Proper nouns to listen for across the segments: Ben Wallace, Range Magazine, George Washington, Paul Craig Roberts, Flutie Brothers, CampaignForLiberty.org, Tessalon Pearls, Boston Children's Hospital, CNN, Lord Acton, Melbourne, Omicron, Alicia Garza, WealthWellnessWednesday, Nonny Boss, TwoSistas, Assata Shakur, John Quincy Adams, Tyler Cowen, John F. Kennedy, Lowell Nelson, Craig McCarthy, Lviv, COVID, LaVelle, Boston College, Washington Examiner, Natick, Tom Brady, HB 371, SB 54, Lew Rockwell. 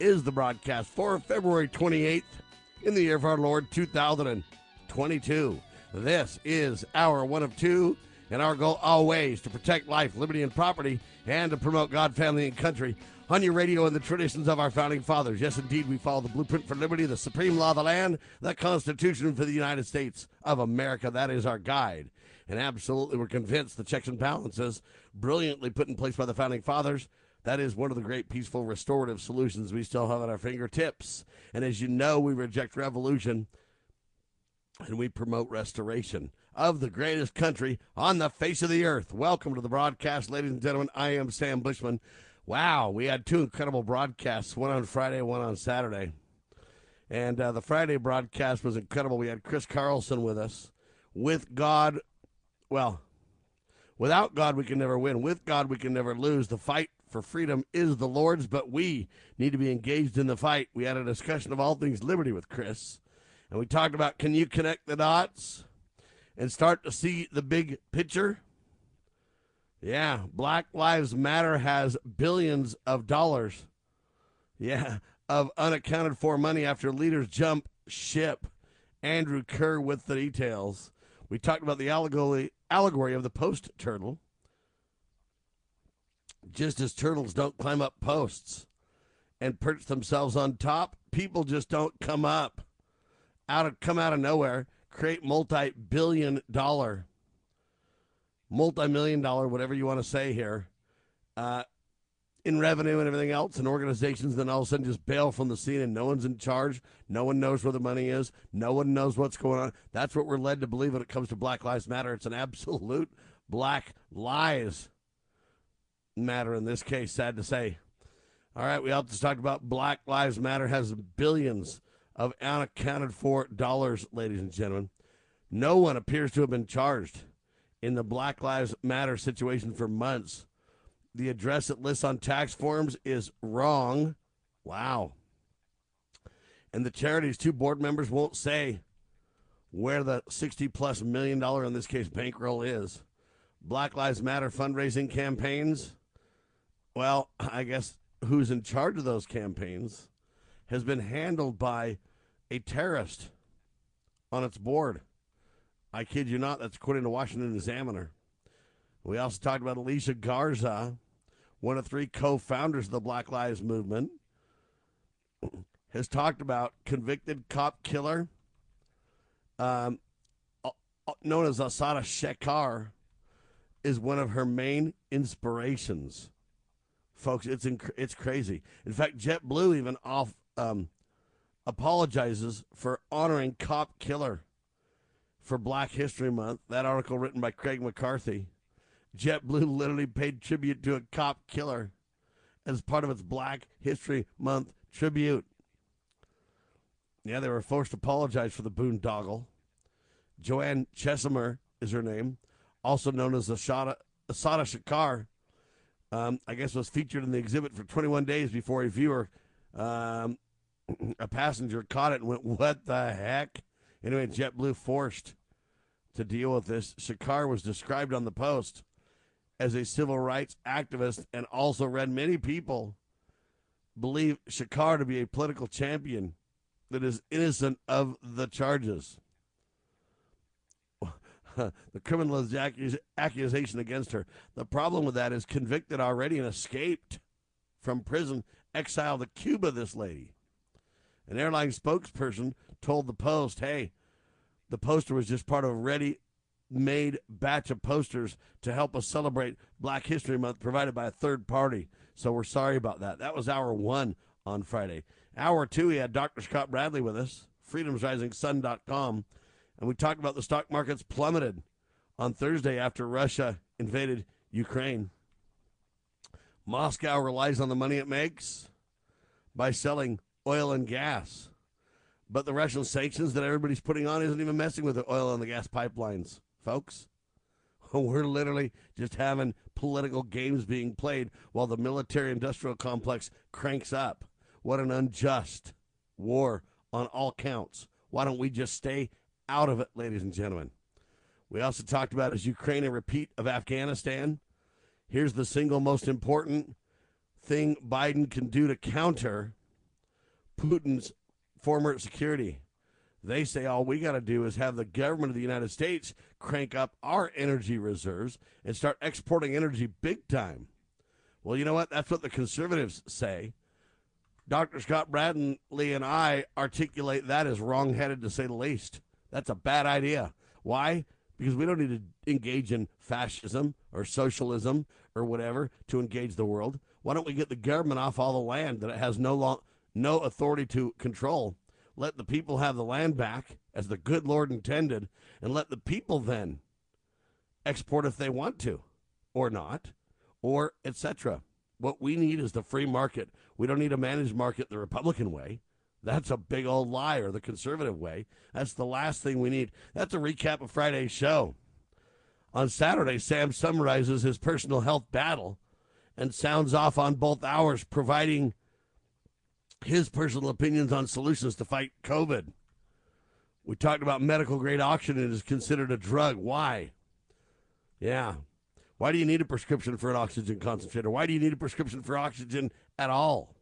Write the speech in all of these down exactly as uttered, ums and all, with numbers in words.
is the broadcast for February twenty-eighth in the year of our Lord two thousand twenty-two. This is hour one of two, and our goal always to protect life, liberty, and property, and to promote God, family, and country on your radio and the traditions of our founding fathers. Yes, indeed, we follow the blueprint for liberty, the supreme law of the land, the Constitution for the United States of America. That is our guide. And absolutely, we're convinced the checks and balances brilliantly put in place by the founding fathers, that is one of the great peaceful restorative solutions we still have at our fingertips. And as you know, we reject revolution and we promote restoration of the greatest country on the face of the earth. Welcome to the broadcast, ladies and gentlemen. I am Sam Bushman. Wow, we had two incredible broadcasts, one on Friday, one on Saturday. And uh, the Friday broadcast was incredible. We had Chris Carlson with us. With God, well, without God, we can never win. With God, we can never lose. The fight for freedom is the Lord's, but we need to be engaged in the fight. We had a discussion of all things liberty with Chris, and we talked about, can you connect the dots and start to see the big picture? Yeah, Black Lives Matter has billions of dollars, yeah, of unaccounted for money after leaders jump ship. Andrew Kerr with the details. We talked about the allegory, allegory of the post turtle. Just as turtles don't climb up posts and perch themselves on top, people just don't come up, out of come out of nowhere, create multi-billion dollar, multi-million dollar, whatever you want to say here, uh, in revenue and everything else, and organizations then all of a sudden just bail from the scene and no one's in charge. No one knows where the money is. No one knows what's going on. That's what we're led to believe when it comes to Black Lives Matter. It's an absolute black lies matter in this case, sad to say. All right, we also talked about Black Lives Matter has billions of unaccounted for dollars, ladies and gentlemen. No one appears to have been charged in the Black Lives Matter situation for months. The address it lists on tax forms is wrong. Wow. And the charity's two board members won't say where the sixty plus million dollar, in this case, bankroll is. Black Lives Matter fundraising campaigns, well, I guess who's in charge of those campaigns has been handled by a terrorist on its board. I kid you not, that's according to Washington Examiner. We also talked about Alicia Garza, one of three co-founders of the Black Lives Movement, has talked about convicted cop killer um, known as Assata Shakur is one of her main inspirations. Folks, it's inc- it's crazy. In fact, JetBlue even off um, apologizes for honoring cop killer for Black History Month. That article written by Craig McCarthy. JetBlue literally paid tribute to a cop killer as part of its Black History Month tribute. Yeah, they were forced to apologize for the boondoggle. Joanne Chesimer is her name, also known as Assata Shakur. Um, I guess was featured in the exhibit for twenty-one days before a viewer, um, a passenger caught it and went, what the heck? Anyway, JetBlue forced to deal with this. Shakur was described on the Post as a civil rights activist and also read many people believe Shakur to be a political champion that is innocent of the charges. The criminal accus- accusation against her. The problem with that is convicted already and escaped from prison, exiled to Cuba, this lady. An airline spokesperson told the Post, hey, the poster was just part of a ready-made batch of posters to help us celebrate Black History Month provided by a third party. So we're sorry about that. That was hour one on Friday. Hour two, we had Doctor Scott Bradley with us, freedoms rising sun dot com. And we talked about the stock markets plummeted on Thursday after Russia invaded Ukraine. Moscow relies on the money it makes by selling oil and gas. But the Russian sanctions that everybody's putting on isn't even messing with the oil and the gas pipelines, folks. We're literally just having political games being played while the military-industrial complex cranks up. What an unjust war on all counts. Why don't we just stay out of it, ladies and gentlemen? We also talked about, is Ukraine a repeat of Afghanistan? Here's the single most important thing Biden can do to counter Putin's former security. They say all we got to do is have the government of the United States crank up our energy reserves and start exporting energy big time. Well, you know what? That's what the conservatives say. Doctor Scott Bradley and I articulate that as wrong-headed, to say the least. That's a bad idea. Why? Because we don't need to engage in fascism or socialism or whatever to engage the world. Why don't we get the government off all the land that it has no long, no authority to control? Let the people have the land back, as the good Lord intended, and let the people then export if they want to or not, or et cetera. What we need is the free market. We don't need a managed market the Republican way. That's a big old lie, or the conservative way. That's the last thing we need. That's a recap of Friday's show. On Saturday, Sam summarizes his personal health battle and sounds off on both hours, providing his personal opinions on solutions to fight COVID. We talked about medical-grade oxygen is considered a drug. Why? Yeah. Why do you need a prescription for an oxygen concentrator? Why do you need a prescription for oxygen at all?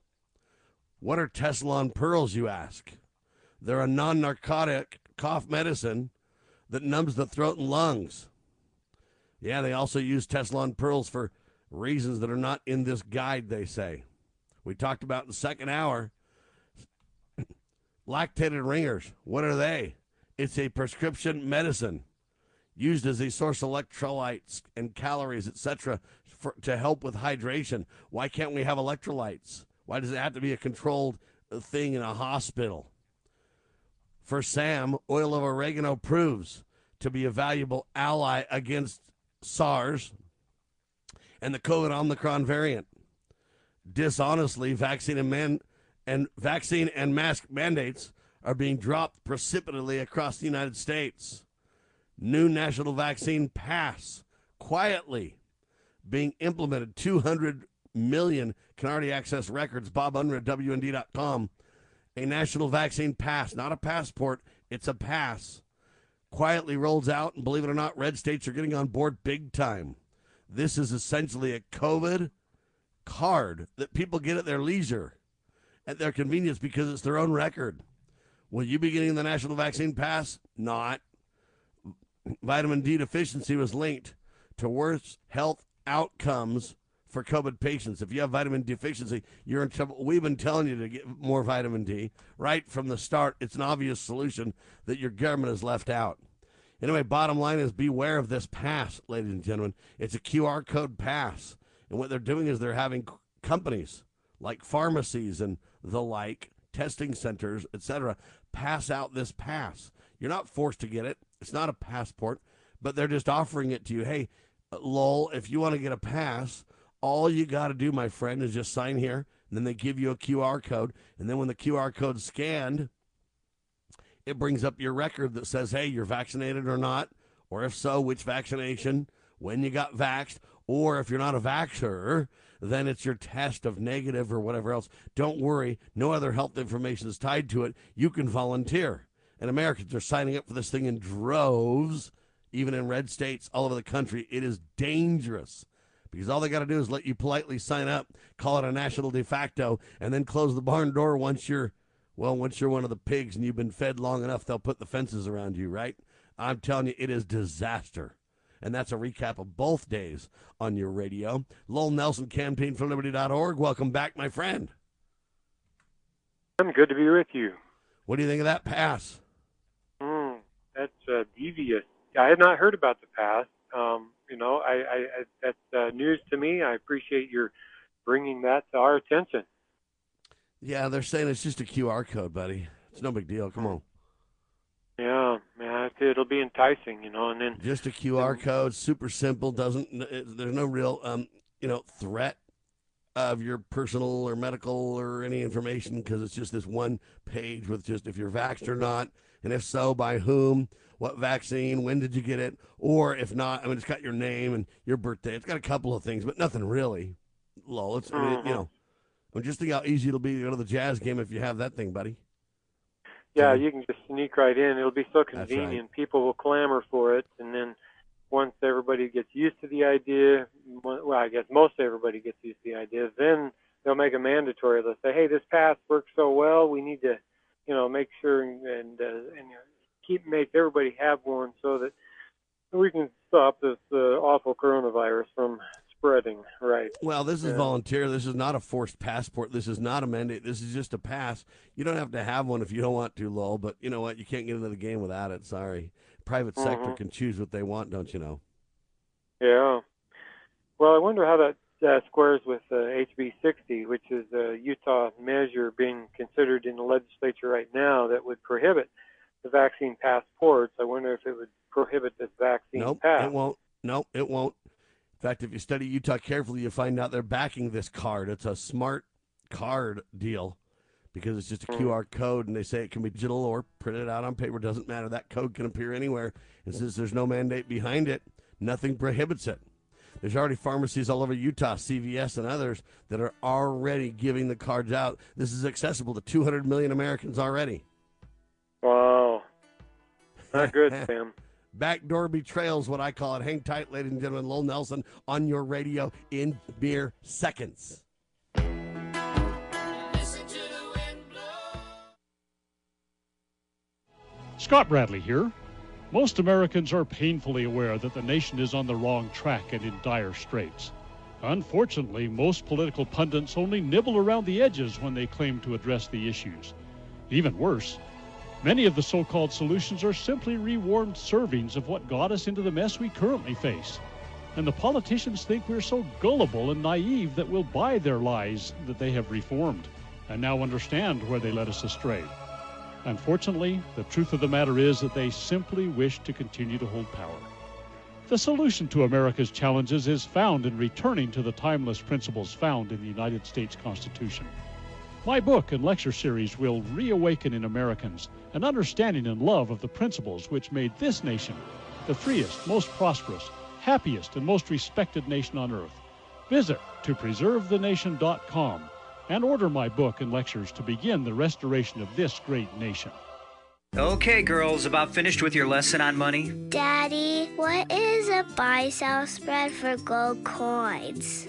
What are Tessalon Pearls, you ask? They're a non-narcotic cough medicine that numbs the throat and lungs. Yeah, they also use Tessalon Pearls for reasons that are not in this guide, they say. We talked about in the second hour, lactated ringers. What are they? It's a prescription medicine used as a source of electrolytes and calories, et cetera, for, to help with hydration. Why can't we have electrolytes? Why does it have to be a controlled thing in a hospital? For Sam, oil of oregano proves to be a valuable ally against SARS and the COVID Omicron variant. Dishonestly, vaccine and, man- and vaccine and mask mandates are being dropped precipitously across the United States. New national vaccine pass quietly being implemented. two hundred million can already access records. Bob Unruh, W N D dot com. A national vaccine pass, not a passport, it's a pass, quietly rolls out, and believe it or not, red states are getting on board big time. This is essentially a COVID card that people get at their leisure, at their convenience, because it's their own record. Will you be getting the national vaccine pass? Not. Vitamin D deficiency was linked to worse health outcomes for COVID patients. If you have vitamin deficiency, you're in trouble. We've been telling you to get more vitamin D right from the start. It's an obvious solution that your government has left out. Anyway, bottom line is beware of this pass, ladies and gentlemen. It's a Q R code pass. And what they're doing is they're having companies like pharmacies and the like, testing centers, et cetera, pass out this pass. You're not forced to get it. It's not a passport, but they're just offering it to you. Hey, Lowell, if you want to get a pass, all you got to do, my friend, is just sign here, and then they give you a Q R code, and then when the Q R code's scanned, it brings up your record that says, hey, you're vaccinated or not, or if so, which vaccination, when you got vaxxed, or if you're not a vaxxer, then it's your test of negative or whatever else. Don't worry, no other health information is tied to it. You can volunteer, and Americans are signing up for this thing in droves, even in red states all over the country. It is dangerous. Because all they got to do is let you politely sign up, call it a national de facto, and then close the barn door once you're, well, once you're one of the pigs and you've been fed long enough, they'll put the fences around you, right? I'm telling you, it is disaster. And that's a recap of both days on your radio. Lowell Nelson, Campaign For Liberty dot org. Welcome back, my friend. I'm good to be with you. What do you think of that pass? Mm, that's uh, devious. I had not heard about the pass. Um, you know, I, I, I that's uh, news to me. I appreciate your bringing that to our attention. Yeah, they're saying it's just a Q R code, buddy. It's no big deal. Come on. Yeah, man, it'll be enticing, you know. And then just a Q R code, super simple. Doesn't it, there's no real, um, you know, threat of your personal or medical or any information, because it's just this one page with just if you're vaxxed or not, and if so, by whom, what vaccine, when did you get it, or if not, I mean, it's got your name and your birthday. It's got a couple of things, but nothing really. Lol, it's, I mean, you know, I mean, just think how easy it'll be to go to the Jazz game if you have that thing, buddy. Yeah, you can just sneak right in. It'll be so convenient. That's right. People will clamor for it, and then once everybody gets used to the idea, well, I guess most everybody gets used to the idea, then they'll make a mandatory. They'll say, hey, this pass worked so well, we need to, you know, make sure and, and, uh, and keep make everybody have one so that we can stop this uh, awful coronavirus from spreading, right? Well, this is uh, volunteer. This is not a forced passport. This is not a mandate. This is just a pass. You don't have to have one if you don't want to, Lowell, but you know what? You can't get into the game without it. Sorry. Private sector mm-hmm. can choose what they want, don't you know? Yeah. Well, I wonder how that uh, squares with uh, H B sixty, which is a Utah measure being considered in the legislature right now that would prohibit the vaccine passports. I wonder if it would prohibit this vaccine nope, pass. Nope, it won't. Nope, it won't. In fact, if you study Utah carefully, you find out they're backing this card. It's a smart card deal because it's just a Q R code, and they say it can be digital or printed out on paper. It doesn't matter. That code can appear anywhere. And since there's no mandate behind it, nothing prohibits it. There's already pharmacies all over Utah, C V S and others, that are already giving the cards out. This is accessible to two hundred million Americans already. Wow. Not good, Sam. Backdoor betrayal is what I call it. Hang tight, ladies and gentlemen. Lowell Nelson on your radio in mere seconds. Scott Bradley here. Most Americans are painfully aware that the nation is on the wrong track and in dire straits. Unfortunately, most political pundits only nibble around the edges when they claim to address the issues. Even worse, many of the so-called solutions are simply rewarmed servings of what got us into the mess we currently face. And the politicians think we're so gullible and naive that we'll buy their lies that they have reformed and now understand where they led us astray. Unfortunately, the truth of the matter is that they simply wish to continue to hold power. The solution to America's challenges is found in returning to the timeless principles found in the United States Constitution. My book and lecture series will reawaken in Americans an understanding and love of the principles which made this nation the freest, most prosperous, happiest, and most respected nation on earth. Visit to preserve the nation dot com and order my book and lectures to begin the restoration of this great nation. Okay, girls, about finished with your lesson on money? Daddy, what is a buy-sell spread for gold coins?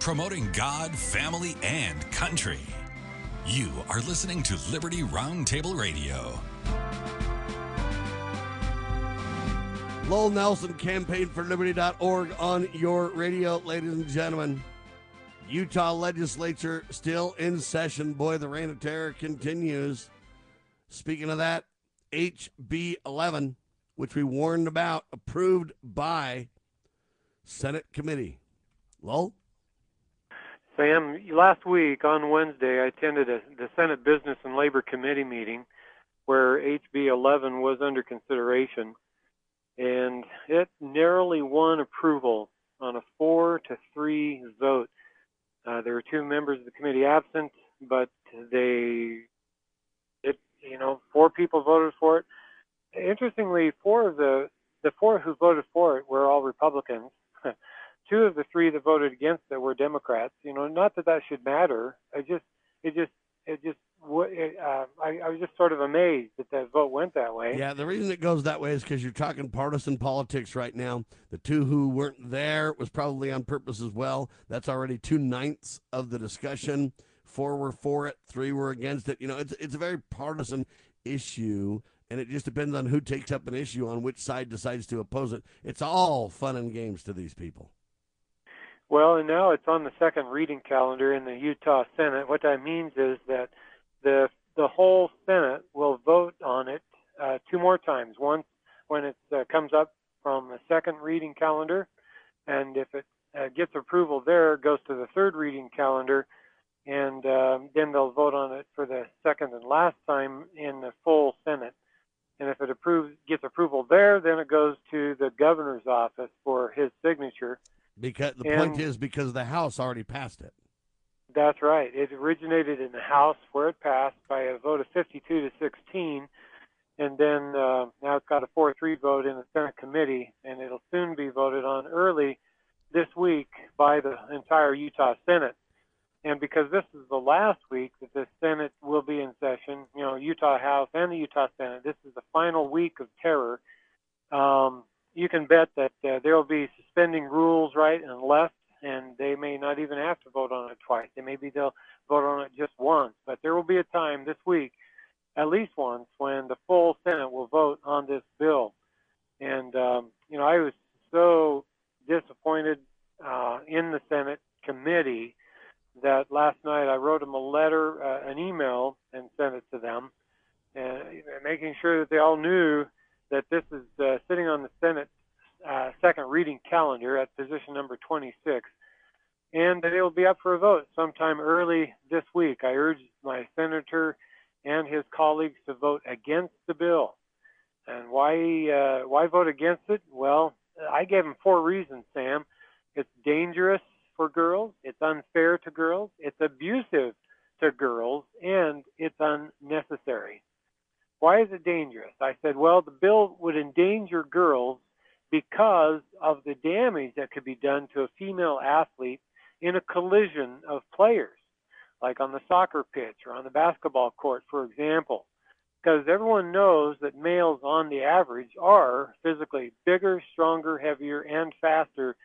Promoting God, family, and country. You are listening to Liberty Roundtable Radio. Lowell Nelson, campaign for liberty dot org on your radio, ladies and gentlemen. Utah legislature still in session. Boy, the reign of terror continues. Speaking of that, H B eleven, which we warned about, approved by Senate committee. Lowell? Sam, last week on Wednesday, I attended a, the Senate Business and Labor Committee meeting where H B eleven was under consideration, and it narrowly won approval on a four to three vote. Uh, there were two members of the committee absent, but they, it, you know, four people voted for it. Interestingly, four of the the four who voted for it were all Republicans. two of the three that voted against it were Democrats. You know, not that that should matter. I just, it just, it just, it, uh, I, I was just sort of amazed that that vote went that way. Yeah, the reason it goes that way is because you're talking partisan politics right now. The two who weren't there was probably on purpose as well. That's already two ninths of the discussion. Four were for it, three were against it. You know, it's it's a very partisan issue, and it just depends on who takes up an issue on which side decides to oppose it. It's all fun and games to these people. Well, and now it's on the second reading calendar in the Utah Senate. What that means is that the the whole Senate will vote on it uh, two more times. Once when it uh, comes up from the second reading calendar, and if it uh, gets approval there, it goes to the third reading calendar, and um, then they'll vote on it for the second and last time in the full Senate. And if it approves, gets approval there, then it goes to the governor's office for his signature. Because the and point is because the House already passed it. That's right. It originated in the House where it passed by a vote of fifty-two to sixteen, and then uh, now it's got a four three vote in the Senate committee, and it'll soon be voted on early this week by the entire Utah Senate. And because this is the last week that the Senate will be in session, you know, Utah House and the Utah Senate, this is the final week of terror. Um, you can bet that uh, there will be suspending rules right and left, and they may not even have to vote on it twice. They maybe they'll vote on it just once. But there will be a time this week, at least once, when the full Senate will vote on this bill. And, um, you know, I was so disappointed uh, in the Senate committee that last night I wrote them a letter, uh, an email, and sent it to them, and uh, making sure that they all knew that this is uh, sitting on the Senate uh, second reading calendar at position number twenty-six, and that it will be up for a vote sometime early this week. I urged my senator and his colleagues to vote against the bill. And why, uh, why vote against it? Well, I gave them four reasons, Sam. It's dangerous for girls, it's unfair to girls, it's abusive to girls, and it's unnecessary. Why is it dangerous? I said, well, the bill would endanger girls because of the damage that could be done to a female athlete in a collision of players, like on the soccer pitch or on the basketball court, for example, because everyone knows that males on the average are physically bigger, stronger, heavier, and faster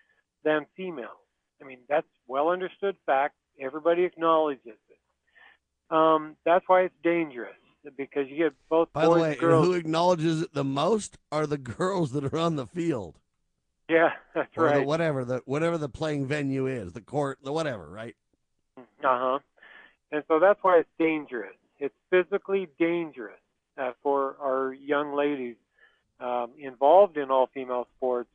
than females. I mean, that's well understood fact. Everybody acknowledges it. Um, that's why it's dangerous, because you get both boys and girls. By the way, and who acknowledges it the most are the girls that are on the field. Yeah, that's or right. The whatever the whatever the playing venue is, the court, the whatever, right? Uh huh. And so that's why it's dangerous. It's physically dangerous uh, for our young ladies um, involved in all female sports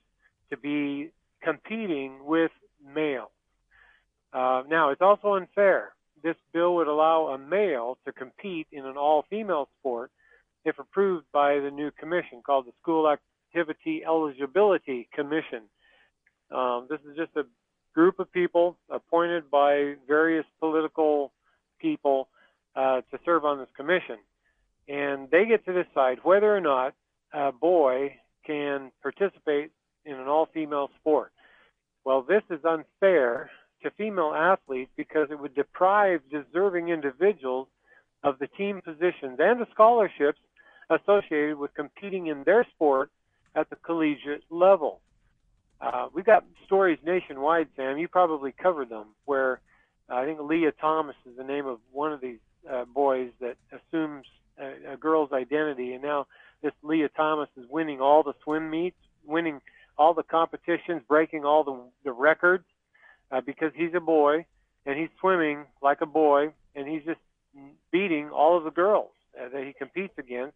to be competing with male. Uh, now, it's also unfair. This bill would allow a male to compete in an all-female sport if approved by the new commission called the School Activity Eligibility Commission. Um, this is just a group of people appointed by various political people uh, to serve on this commission. And they get to decide whether or not a boy can participate in an all-female sport. Well, this is unfair to female athletes because it would deprive deserving individuals of the team positions and the scholarships associated with competing in their sport at the collegiate level. Uh, we got stories nationwide, Sam. You probably covered them, where uh, I think Lia Thomas is the name of one of these uh, boys that assumes a, a girl's identity, and now this Lia Thomas is winning all the swim meets, winning all the competitions, breaking all the, the records uh, because he's a boy and he's swimming like a boy, and he's just beating all of the girls uh, that he competes against,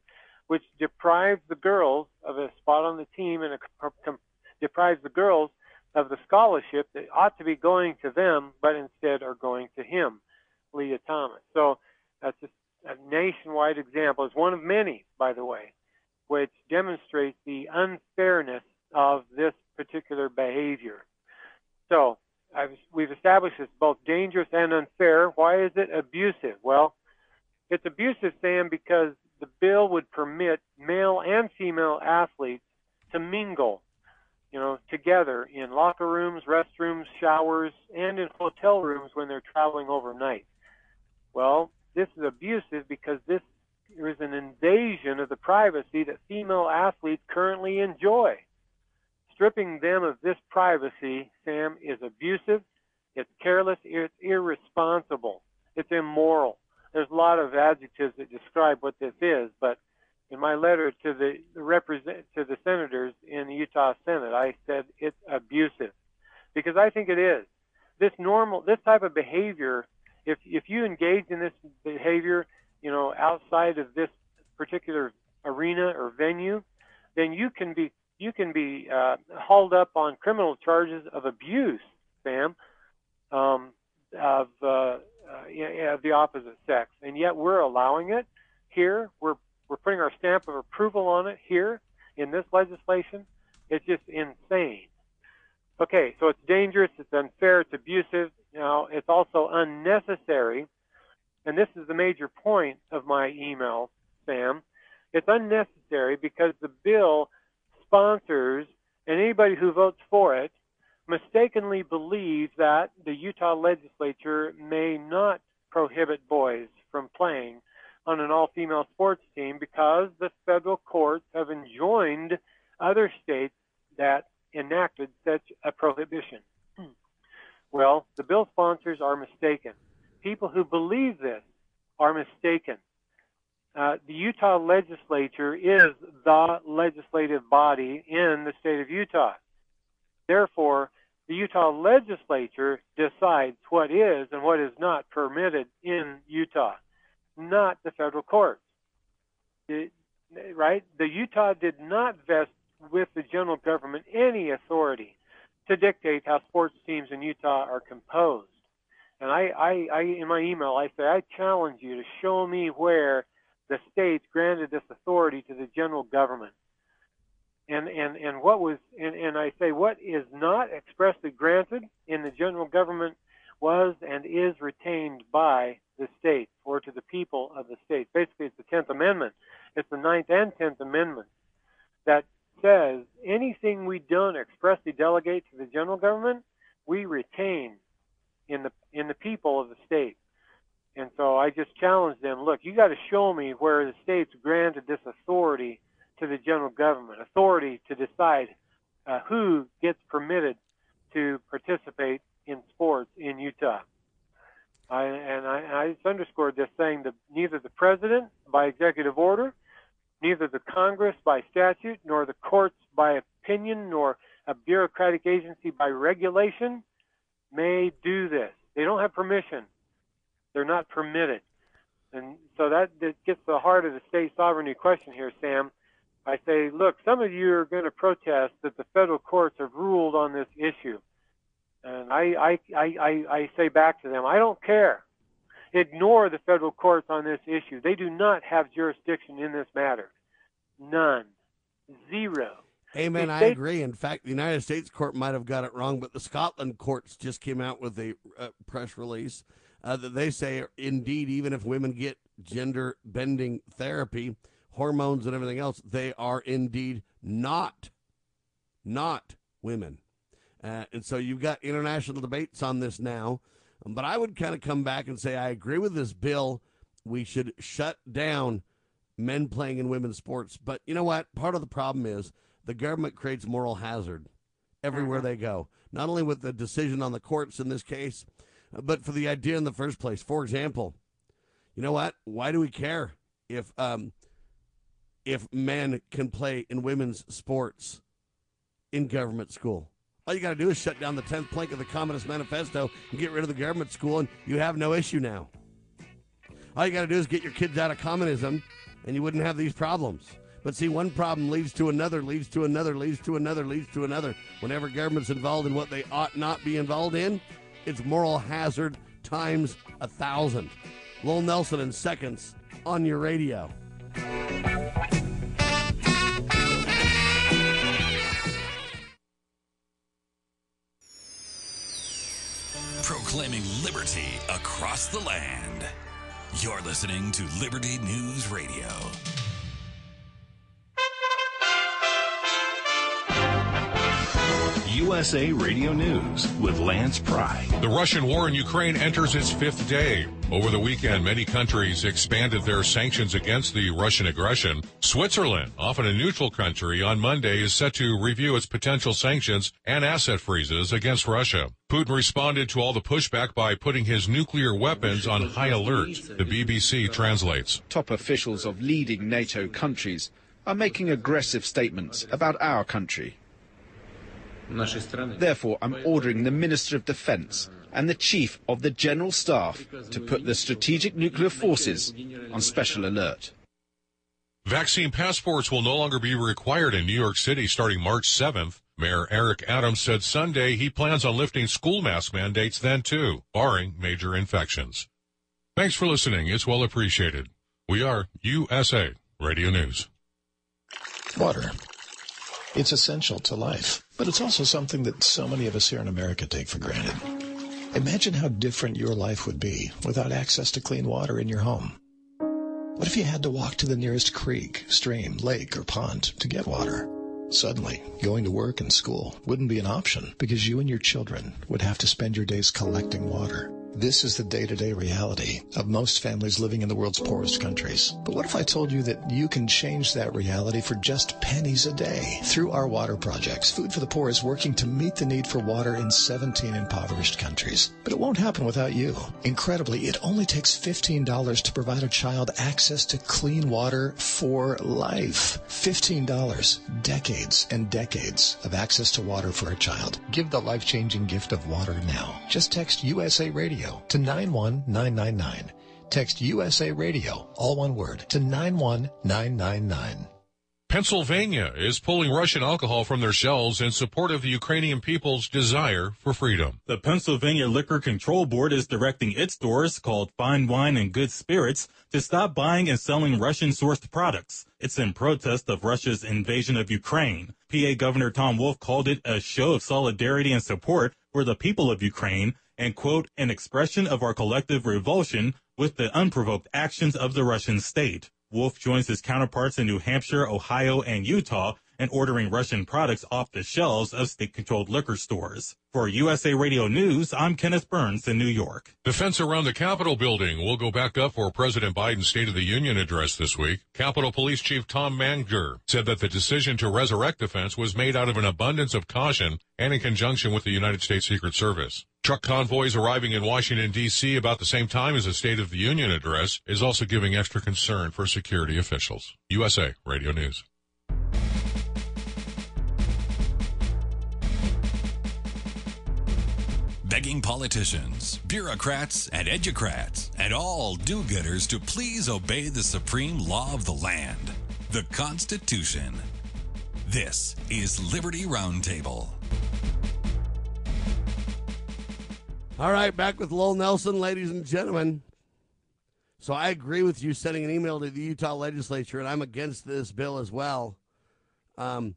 which deprives the girls of a spot on the team and a, com- deprives the girls of the scholarship that ought to be going to them, but instead are going to him, Lia Thomas. So that's just a nationwide example. It's one of many, by the way, which demonstrates the unfairness of this particular behavior. So I've, we've established it's both dangerous and unfair. Why is it abusive? Well, it's abusive, Sam, because the bill would permit male and female athletes to mingle. you know, together in locker rooms, restrooms, showers, and in hotel rooms when they're traveling overnight. Well, this is abusive because this is an invasion of the privacy that female athletes currently enjoy. Stripping them of this privacy, Sam, is abusive, it's careless, it's irresponsible, it's immoral. There's a lot of adjectives that describe what this is, but in my letter to the represent to the senators in the Utah Senate, I said it's abusive, because I think it is. This normal, this type of behavior, if if you engage in this behavior, you know, outside of this particular arena or venue, then you can be you can be uh, hauled up on criminal charges of abuse, Sam, um, of uh, uh, of the opposite sex, and yet we're allowing it here. We're We're putting our stamp of approval on it here in this legislation. It's just insane. Okay, so it's dangerous, it's unfair, it's abusive. Now, it's also unnecessary, and this is the major point of my email, Sam. It's unnecessary because the bill sponsors and anybody who votes for it mistakenly believes that the Utah legislature may not prohibit boys from playing on an all-female sports team because the federal courts have enjoined other states that enacted such a prohibition. Hmm. Well, the bill sponsors are mistaken. People who believe this are mistaken. Uh, the Utah legislature is the legislative body in the state of Utah. Therefore, the Utah legislature decides what is and what is not permitted in Utah, not the federal courts. It, right? The Utah did not vest with the general government any authority to dictate how sports teams in Utah are composed. And I, I, I in my email, I say, I challenge you to show me where the states granted this authority to the general government. And, and, and what was, and, and I say, what is not expressly granted in the general government was and is retained by the state or to the people of the state. Basically, it's the tenth Amendment. It's the ninth and tenth Amendment that says anything we don't expressly delegate to the general government, we retain in the in the people of the state. And so I just challenged them, look, you got to show me where the states granted this authority to the general government, authority to decide uh, who gets permitted to participate in sports in Utah. I, and I, I just underscored this, saying that neither the president by executive order, neither the Congress by statute, nor the courts by opinion, nor a bureaucratic agency by regulation may do this. They don't have permission. They're not permitted. And so that, that gets to the heart of the state sovereignty question here, Sam. I say, look, some of you are going to protest that the federal courts have ruled on this issue. And I, I, I, I say back to them, I don't care. Ignore the federal courts on this issue. They do not have jurisdiction in this matter. None. Zero. Amen. I agree. In fact, the United States court might have got it wrong, but the Scotland courts just came out with a uh, press release uh, that they say, indeed, even if women get gender-bending therapy, hormones and everything else, they are indeed not, not women. Uh, and so you've got international debates on this now. But I would kind of come back and say, I agree with this bill. We should shut down men playing in women's sports. But you know what? Part of the problem is the government creates moral hazard everywhere uh-huh. they go, not only with the decision on the courts in this case, but for the idea in the first place. For example, you know what? Why do we care if um, if men can play in women's sports in government school? All you got to do is shut down the tenth plank of the Communist Manifesto and get rid of the government school, and you have no issue now. All you got to do is get your kids out of communism, and you wouldn't have these problems. But see, one problem leads to another, leads to another, leads to another, leads to another. Whenever government's involved in what they ought not be involved in, it's moral hazard times a thousand. Lowell Nelson in seconds on your radio. Proclaiming liberty across the land. You're listening to Liberty News Radio. U S A Radio News with Lance Pride. The Russian war in Ukraine enters its fifth day. Over the weekend, many countries expanded their sanctions against the Russian aggression. Switzerland, often a neutral country, on Monday is set to review its potential sanctions and asset freezes against Russia. Putin responded to all the pushback by putting his nuclear weapons on high alert. The B B C translates. Top officials of leading NATO countries are making aggressive statements about our country. Therefore, I'm ordering the Minister of Defense and the Chief of the General Staff to put the strategic nuclear forces on special alert. Vaccine passports will no longer be required in New York City starting March seventh. Mayor Eric Adams said Sunday he plans on lifting school mask mandates then too, barring major infections. Thanks for listening. It's well appreciated. We are U S A Radio News. Water. It's essential to life, but it's also something that so many of us here in America take for granted. Imagine how different your life would be without access to clean water in your home. What if you had to walk to the nearest creek, stream, lake, or pond to get water? Suddenly, going to work and school wouldn't be an option because you and your children would have to spend your days collecting water. This is the day-to-day reality of most families living in the world's poorest countries. But what if I told you that you can change that reality for just pennies a day? Through our water projects, Food for the Poor is working to meet the need for water in seventeen impoverished countries. But it won't happen without you. Incredibly, it only takes fifteen dollars to provide a child access to clean water for life. fifteen dollars, decades and decades of access to water for a child. Give the life-changing gift of water now. Just text U S A Radio to nine one nine nine nine. Text U S A Radio, all one word, to nine one nine nine nine. Pennsylvania is pulling Russian alcohol from their shelves in support of the Ukrainian people's desire for freedom. The Pennsylvania Liquor Control Board is directing its stores, called Fine Wine and Good Spirits, to stop buying and selling Russian-sourced products. It's in protest of Russia's invasion of Ukraine. P A Governor Tom Wolf called it a show of solidarity and support for the people of Ukraine, and, quote, an expression of our collective revulsion with the unprovoked actions of the Russian state. Wolf joins his counterparts in New Hampshire, Ohio, and Utah in ordering Russian products off the shelves of state-controlled liquor stores. For U S A Radio News, I'm Kenneth Burns in New York. The fence around the Capitol building will go back up for President Biden's State of the Union address this week. Capitol Police Chief Tom Manger said that the decision to resurrect the fence was made out of an abundance of caution and in conjunction with the United States Secret Service. Truck convoys arriving in Washington, D C about the same time as the State of the Union address is also giving extra concern for security officials. U S A Radio News. Begging politicians, bureaucrats, and educrats, and all do-getters to please obey the supreme law of the land, the Constitution. This is Liberty Roundtable. All right, back with Lowell Nelson, ladies and gentlemen. So I agree with you sending an email to the Utah legislature, and I'm against this bill as well. Um,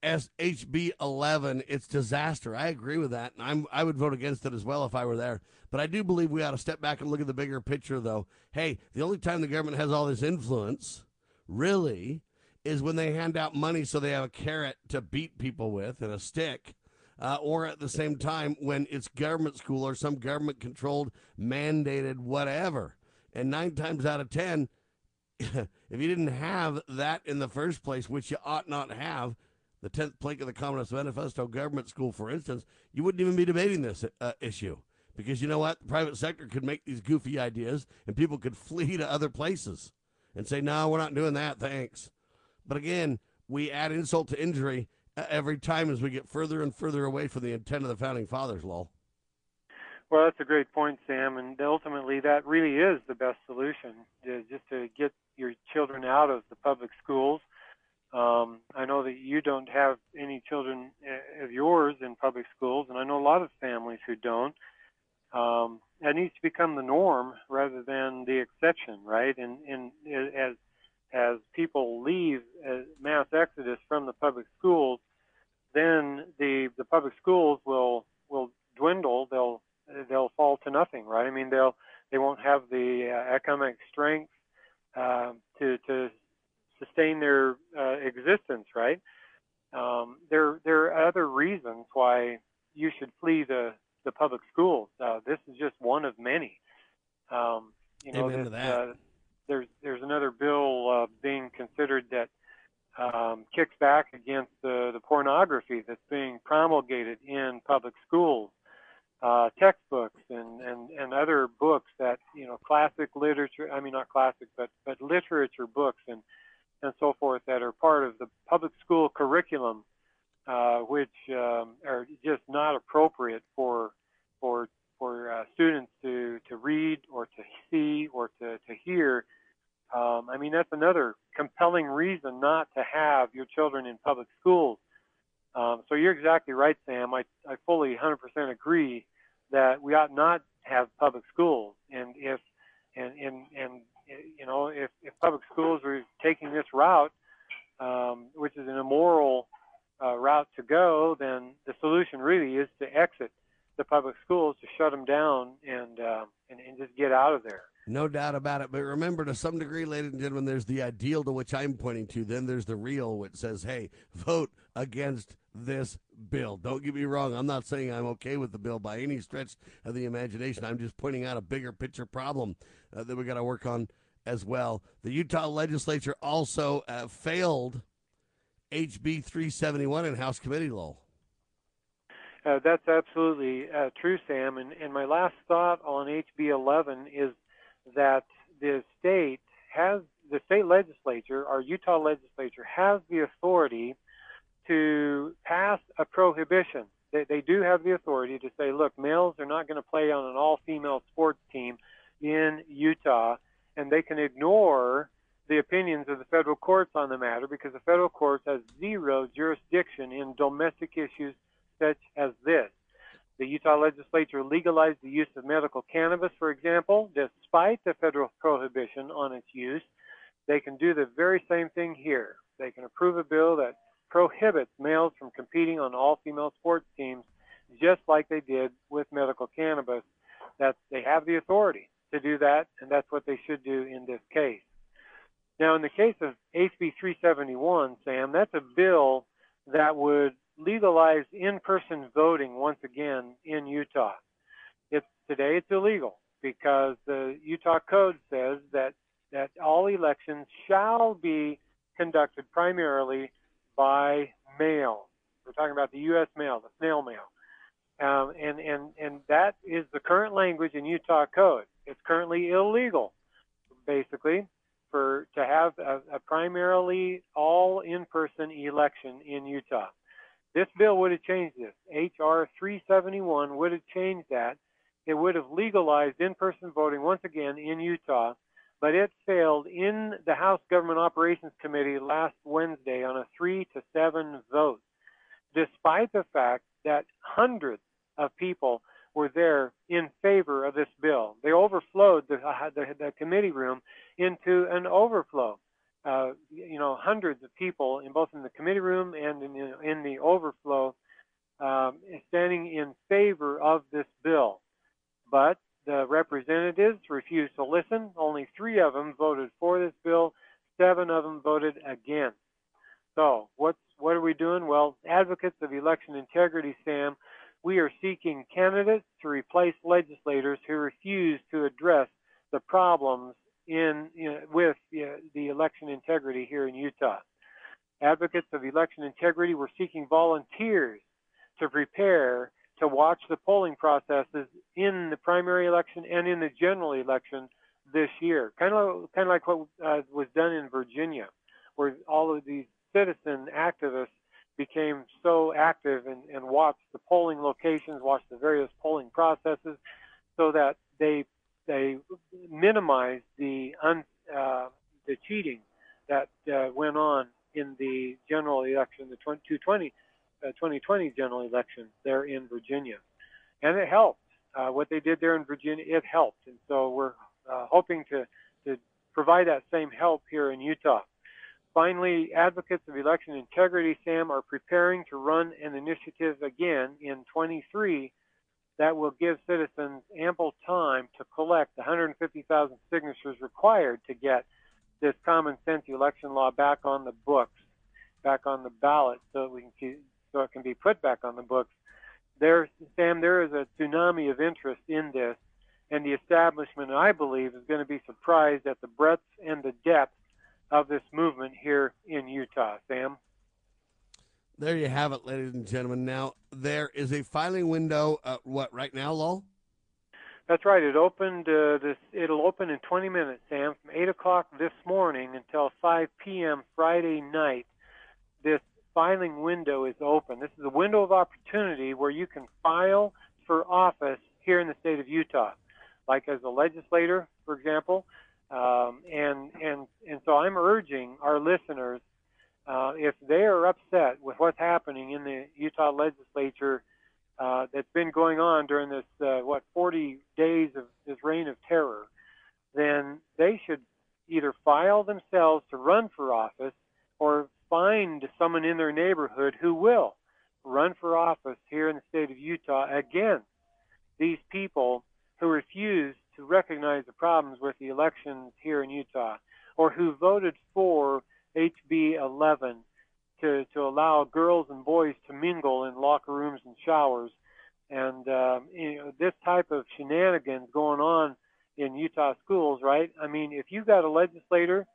as H B eleven, it's disaster. I agree with that, and I'm, I would vote against it as well if I were there. But I do believe we ought to step back and look at the bigger picture, though. Hey, the only time the government has all this influence, really, is when they hand out money so they have a carrot to beat people with and a stick. Uh, or at the same time when it's government school or some government-controlled, mandated whatever. And nine times out of ten, if you didn't have that in the first place, which you ought not have, the tenth plank of the Communist Manifesto, government school, for instance, you wouldn't even be debating this uh, issue. Because you know what? The private sector could make these goofy ideas, and people could flee to other places and say, no, we're not doing that, thanks. But again, we add insult to injury every time as we get further and further away from the intent of the Founding Fathers, Lowell. Well, that's a great point, Sam, and ultimately that really is the best solution, is just to get your children out of the public schools. Um, I know that you don't have any children of yours in public schools, and I know a lot of families who don't. Um, that needs to become the norm rather than the exception, right? And, and as, as people leave as mass exodus from the public schools, then the the public schools will will dwindle. They'll they'll fall to nothing, right? I mean, they'll they won't have the uh, economic strength uh, to to sustain their uh, existence, right? Um, there, there are other reasons why you should flee the, the public schools. Uh, this is just one of many. Um, you know, this, uh, there's there's another bill uh, being considered that um, kicks back against the, the pornography that's being promulgated in public schools, uh, textbooks and, and, and other books that, you know, classic literature, I mean, not classic, but, but literature books and, and so forth that are part of the public school curriculum, uh, which um, are just not appropriate for for for uh, students to, to read or to see or to, to hear. Um, I mean, that's another compelling reason not to have your children in public schools. Um, so you're exactly right, Sam. I, I fully one hundred percent agree that we ought not have public schools. And if, and, and, and you know, if, if public schools are taking this route, um, which is an immoral uh, route to go, then the solution really is to exit the public schools, to shut them down and, uh, and and just get out of there. No doubt about it. But remember, to some degree, ladies and gentlemen, there's the ideal to which I'm pointing to. Then there's the real, which says, hey, vote against this bill. Don't get me wrong. I'm not saying I'm okay with the bill by any stretch of the imagination. I'm just pointing out a bigger picture problem uh, that we got to work on as well. The Utah legislature also uh, failed H B three seventy-one in House Committee law. Uh, that's absolutely uh, true, Sam. And, and my last thought on H B eleven is that the state has, the state legislature, our Utah legislature, has the authority to pass a prohibition. They, they do have the authority to say, look, males are not going to play on an all-female sports team in Utah, and they can ignore the opinions of the federal courts on the matter because the federal courts has zero jurisdiction in domestic issues such as this. The Utah legislature legalized the use of medical cannabis, for example, despite the federal prohibition on its use. They can do the very same thing here. They can approve a bill that prohibits males from competing on all-female sports teams, just like they did with medical cannabis. That they have the authority to do that, and that's what they should do in this case. Now, in the case of H B three seventy-one, Sam, that's a bill that would legalize in-person voting once again in Utah. It's, today it's illegal because the Utah Code says that, that all elections shall be conducted primarily by mail. We're talking about the U S mail, the snail mail. Um, and, and, and that is the current language in Utah Code. It's currently illegal, basically, for to have a, a primarily all in-person election in Utah. This bill would have changed this. H R three seventy-one would have changed that. It would have legalized in-person voting once again in Utah, but it failed in the House Government Operations Committee last Wednesday on a three to seven vote, despite the fact that hundreds of people were there in favor of this bill. They overflowed the, the, the committee room into an overflow. Uh, you know, hundreds of people in both in the committee room and in, in the overflow um, standing in favor of this bill. But the representatives refused to listen. Only three of them voted for this bill. Seven of them voted against. So what's, what are we doing? Well, advocates of election integrity, Sam, we are seeking candidates to replace legislators who refuse to address the problems in, you know, with you know, the election integrity here in Utah. Advocates of election integrity were seeking volunteers to prepare to watch the polling processes in the primary election and in the general election this year. Kind of, kind of like what uh, was done in Virginia, where all of these citizen activists became so active and, and watched the polling locations, watched the various polling processes, so that they they minimized the un, uh, the cheating that uh, went on in the general election, the twenty twenty general election there in Virginia. And it helped. Uh, what they did there in Virginia, it helped. And so we're uh, hoping to, to provide that same help here in Utah. Finally, advocates of election integrity, Sam, are preparing to run an initiative again in twenty-three that will give citizens ample time to collect the one hundred fifty thousand signatures required to get this common sense election law back on the books, back on the ballot so that we can keep, so it can be put back on the books. There, Sam, there is a tsunami of interest in this, and the establishment, I believe, is going to be surprised at the breadth and the depth of this movement here in Utah, Sam. There you have it, ladies and gentlemen. Now, there is a filing window, uh, what, right now, Lowell? That's right. It opened, uh, this, it'll open in twenty minutes, Sam, from eight o'clock this morning until five p.m. Friday night. This filing window is open. This is a window of opportunity where you can file for office here in the state of Utah, like as a legislator, for example. Um, and, and, and so I'm urging our listeners, uh, if they are upset with what's happening in the Utah legislature Uh, that's been going on during this, uh, what, forty days of this reign of terror, then they should either file themselves to run for office or find someone in their neighborhood who will run for office here in the state of Utah against these people who refuse to recognize the problems with the elections here in Utah, or who voted for H B eleven. To, to allow girls and boys to mingle in locker rooms and showers. And uh, you know, this type of shenanigans going on in Utah schools, right? I mean, if you've got a legislator,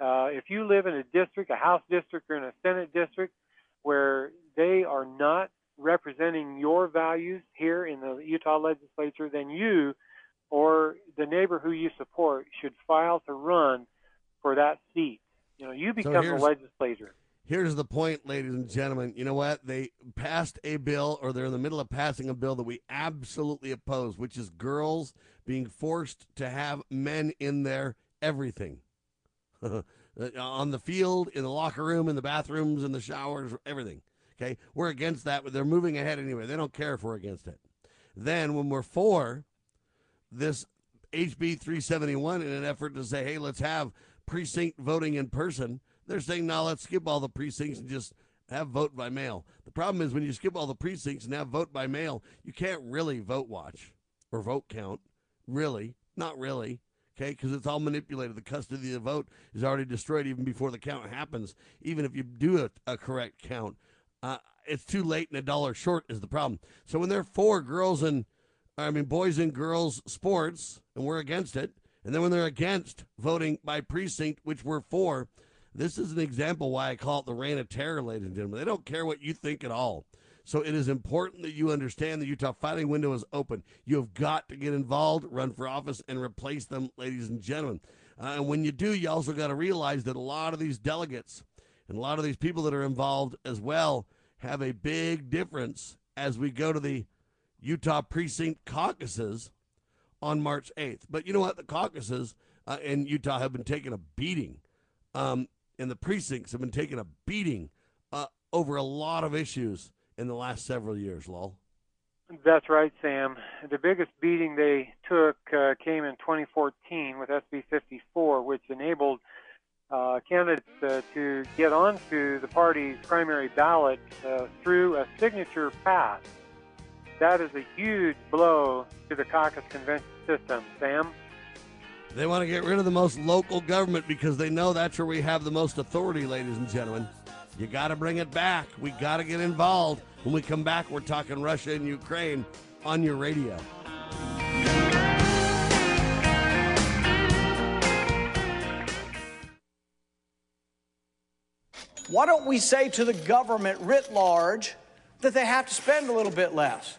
uh, if you live in a district, a House district or in a Senate district, where they are not representing your values here in the Utah legislature, then you or the neighbor who you support should file to run for that seat. You know, you become so a legislator. Here's the point, ladies and gentlemen. You know what? They passed a bill, or they're in the middle of passing a bill that we absolutely oppose, which is girls being forced to have men in their everything. On the field, in the locker room, in the bathrooms, in the showers, everything. Okay? We're against that, but they're moving ahead anyway. They don't care if we're against it. Then when we're for this H B three seventy-one in an effort to say, hey, let's have precinct voting in person, they're saying, now let's skip all the precincts and just have vote by mail. The problem is when you skip all the precincts and have vote by mail, you can't really vote watch or vote count, really. Not really, okay, because it's all manipulated. The custody of the vote is already destroyed even before the count happens, even if you do a, a correct count. Uh, it's too late and a dollar short is the problem. So when there are four girls and, I mean, boys and girls sports, and we're against it, and then when they're against voting by precinct, which we're for, this is an example why I call it the reign of terror, ladies and gentlemen. They don't care what you think at all. So it is important that you understand the Utah filing window is open. You have got to get involved, run for office, and replace them, ladies and gentlemen. Uh, and when you do, you also got to realize that a lot of these delegates and a lot of these people that are involved as well have a big difference as we go to the Utah precinct caucuses on March eighth. But you know what? The caucuses uh, in Utah have been taking a beating. Um, And the precincts have been taking a beating uh, over a lot of issues in the last several years, Lowell. That's right, Sam. The biggest beating they took uh, came in twenty fourteen with S B fifty-four, which enabled uh, candidates uh, to get onto the party's primary ballot uh, through a signature path. That is a huge blow to the caucus convention system, Sam. They want to get rid of the most local government because they know that's where we have the most authority, ladies and gentlemen. You got to bring it back. We got to get involved. When we come back, we're talking Russia and Ukraine on your radio. Why don't we say to the government writ large that they have to spend a little bit less?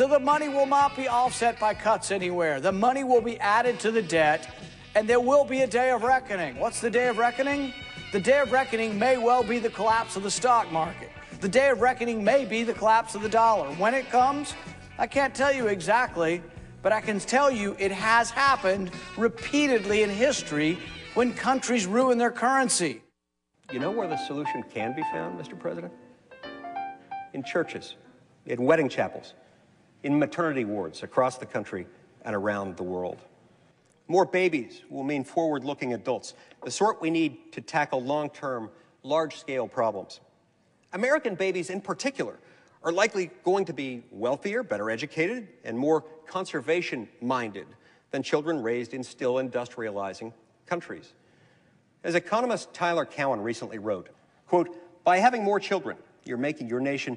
So the money will not be offset by cuts anywhere. The money will be added to the debt, and there will be a day of reckoning. What's the day of reckoning? The day of reckoning may well be the collapse of the stock market. The day of reckoning may be the collapse of the dollar. When it comes, I can't tell you exactly, but I can tell you it has happened repeatedly in history when countries ruin their currency. You know where the solution can be found, Mister President? In churches, in wedding chapels, in maternity wards across the country and around the world. More babies will mean forward-looking adults, the sort we need to tackle long-term, large-scale problems. American babies in particular are likely going to be wealthier, better educated, and more conservation-minded than children raised in still industrializing countries. As economist Tyler Cowen recently wrote, quote, by having more children, you're making your nation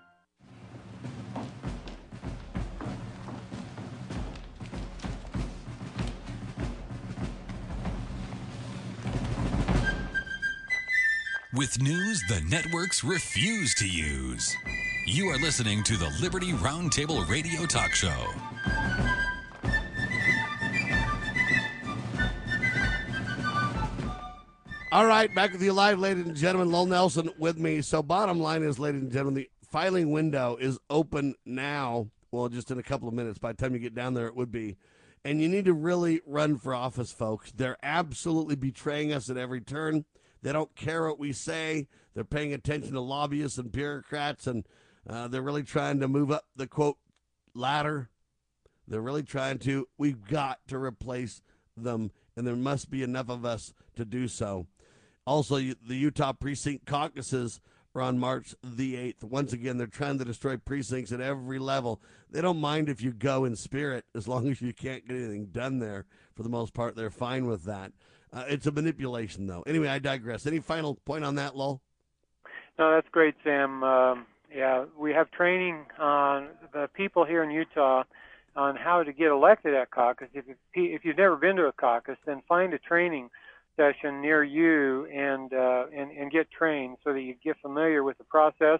With news the networks refuse to use. You are listening to the Liberty Roundtable Radio Talk Show. All right, back with you live, ladies and gentlemen. Lowell Nelson with me. So bottom line is, ladies and gentlemen, the filing window is open now. Well, just in a couple of minutes. By the time you get down there, it would be. And you need to really run for office, folks. They're absolutely betraying us at every turn. They don't care what we say. They're paying attention to lobbyists and bureaucrats, and uh, they're really trying to move up the, quote, ladder. They're really trying to. We've got to replace them, and there must be enough of us to do so. Also, the Utah precinct caucuses are on March the eighth. Once again, they're trying to destroy precincts at every level. They don't mind if you go in spirit as long as you can't get anything done there. For the most part, they're fine with that. Uh, it's a manipulation, though. Anyway, I digress. Any final point on that, Lowell? No, that's great, Sam. Um, yeah, we have training on the people here in Utah on how to get elected at caucus. If, you, if you've never been to a caucus, then find a training session near you and, uh, and, and get trained so that you get familiar with the process.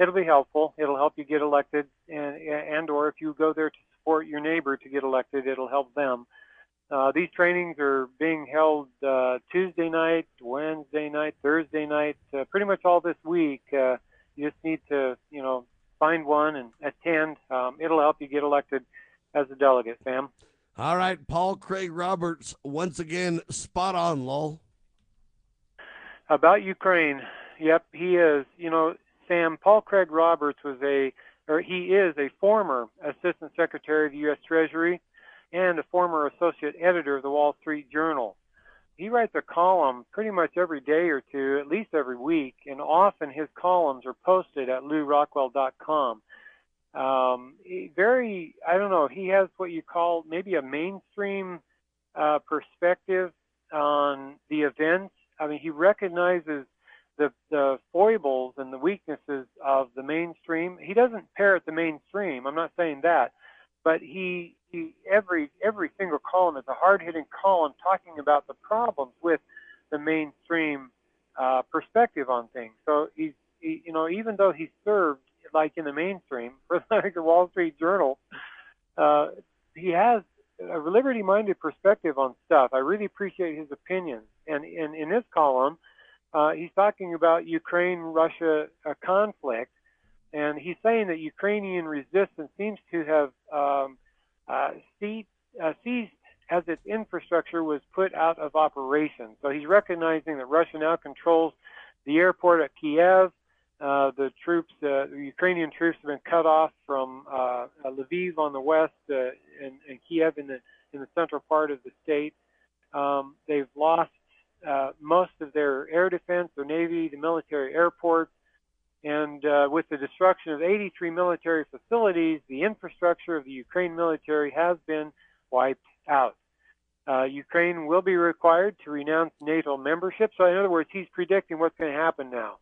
It'll be helpful. It'll help you get elected, and, and or if you go there to support your neighbor to get elected, it'll help them. Uh, these trainings are being held uh, Tuesday night, Wednesday night, Thursday night, uh, pretty much all this week. Uh, you just need to, you know, find one and attend. Um, it'll help you get elected as a delegate, Sam. All right, Paul Craig Roberts, once again, spot on, Lowell. About Ukraine, yep, he is. You know, Sam, Paul Craig Roberts was a, or he is a former Assistant Secretary of the U S Treasury and a former associate editor of the Wall Street Journal. He writes a column pretty much every day or two, at least every week, and often his columns are posted at lew rockwell dot com. Um, very, I don't know, he has what you call maybe a mainstream uh, perspective on the events. I mean, he recognizes the, the foibles and the weaknesses of the mainstream. He doesn't parrot the mainstream, I'm not saying that, but he... He, every every single column is a hard-hitting column talking about the problems with the mainstream uh, perspective on things. So he's, he, you know, even though he served like in the mainstream for like the Wall Street Journal, uh, he has a liberty-minded perspective on stuff. I really appreciate his opinion. And in in this column, uh, he's talking about Ukraine-Russia uh, conflict, and he's saying that Ukrainian resistance seems to have um, Uh, seized, uh, seized as its infrastructure was put out of operation. So he's recognizing that Russia now controls the airport at Kyiv. Uh, the troops, uh, the Ukrainian troops, have been cut off from uh, Lviv on the west uh, and, and Kyiv in the in the central part of the state. Um, they've lost uh, most of their air defense, their navy, the military airports. And uh, with the destruction of eighty-three military facilities, the infrastructure of the Ukraine military has been wiped out. Uh, Ukraine will be required to renounce NATO membership. So in other words, he's predicting what's going to happen now.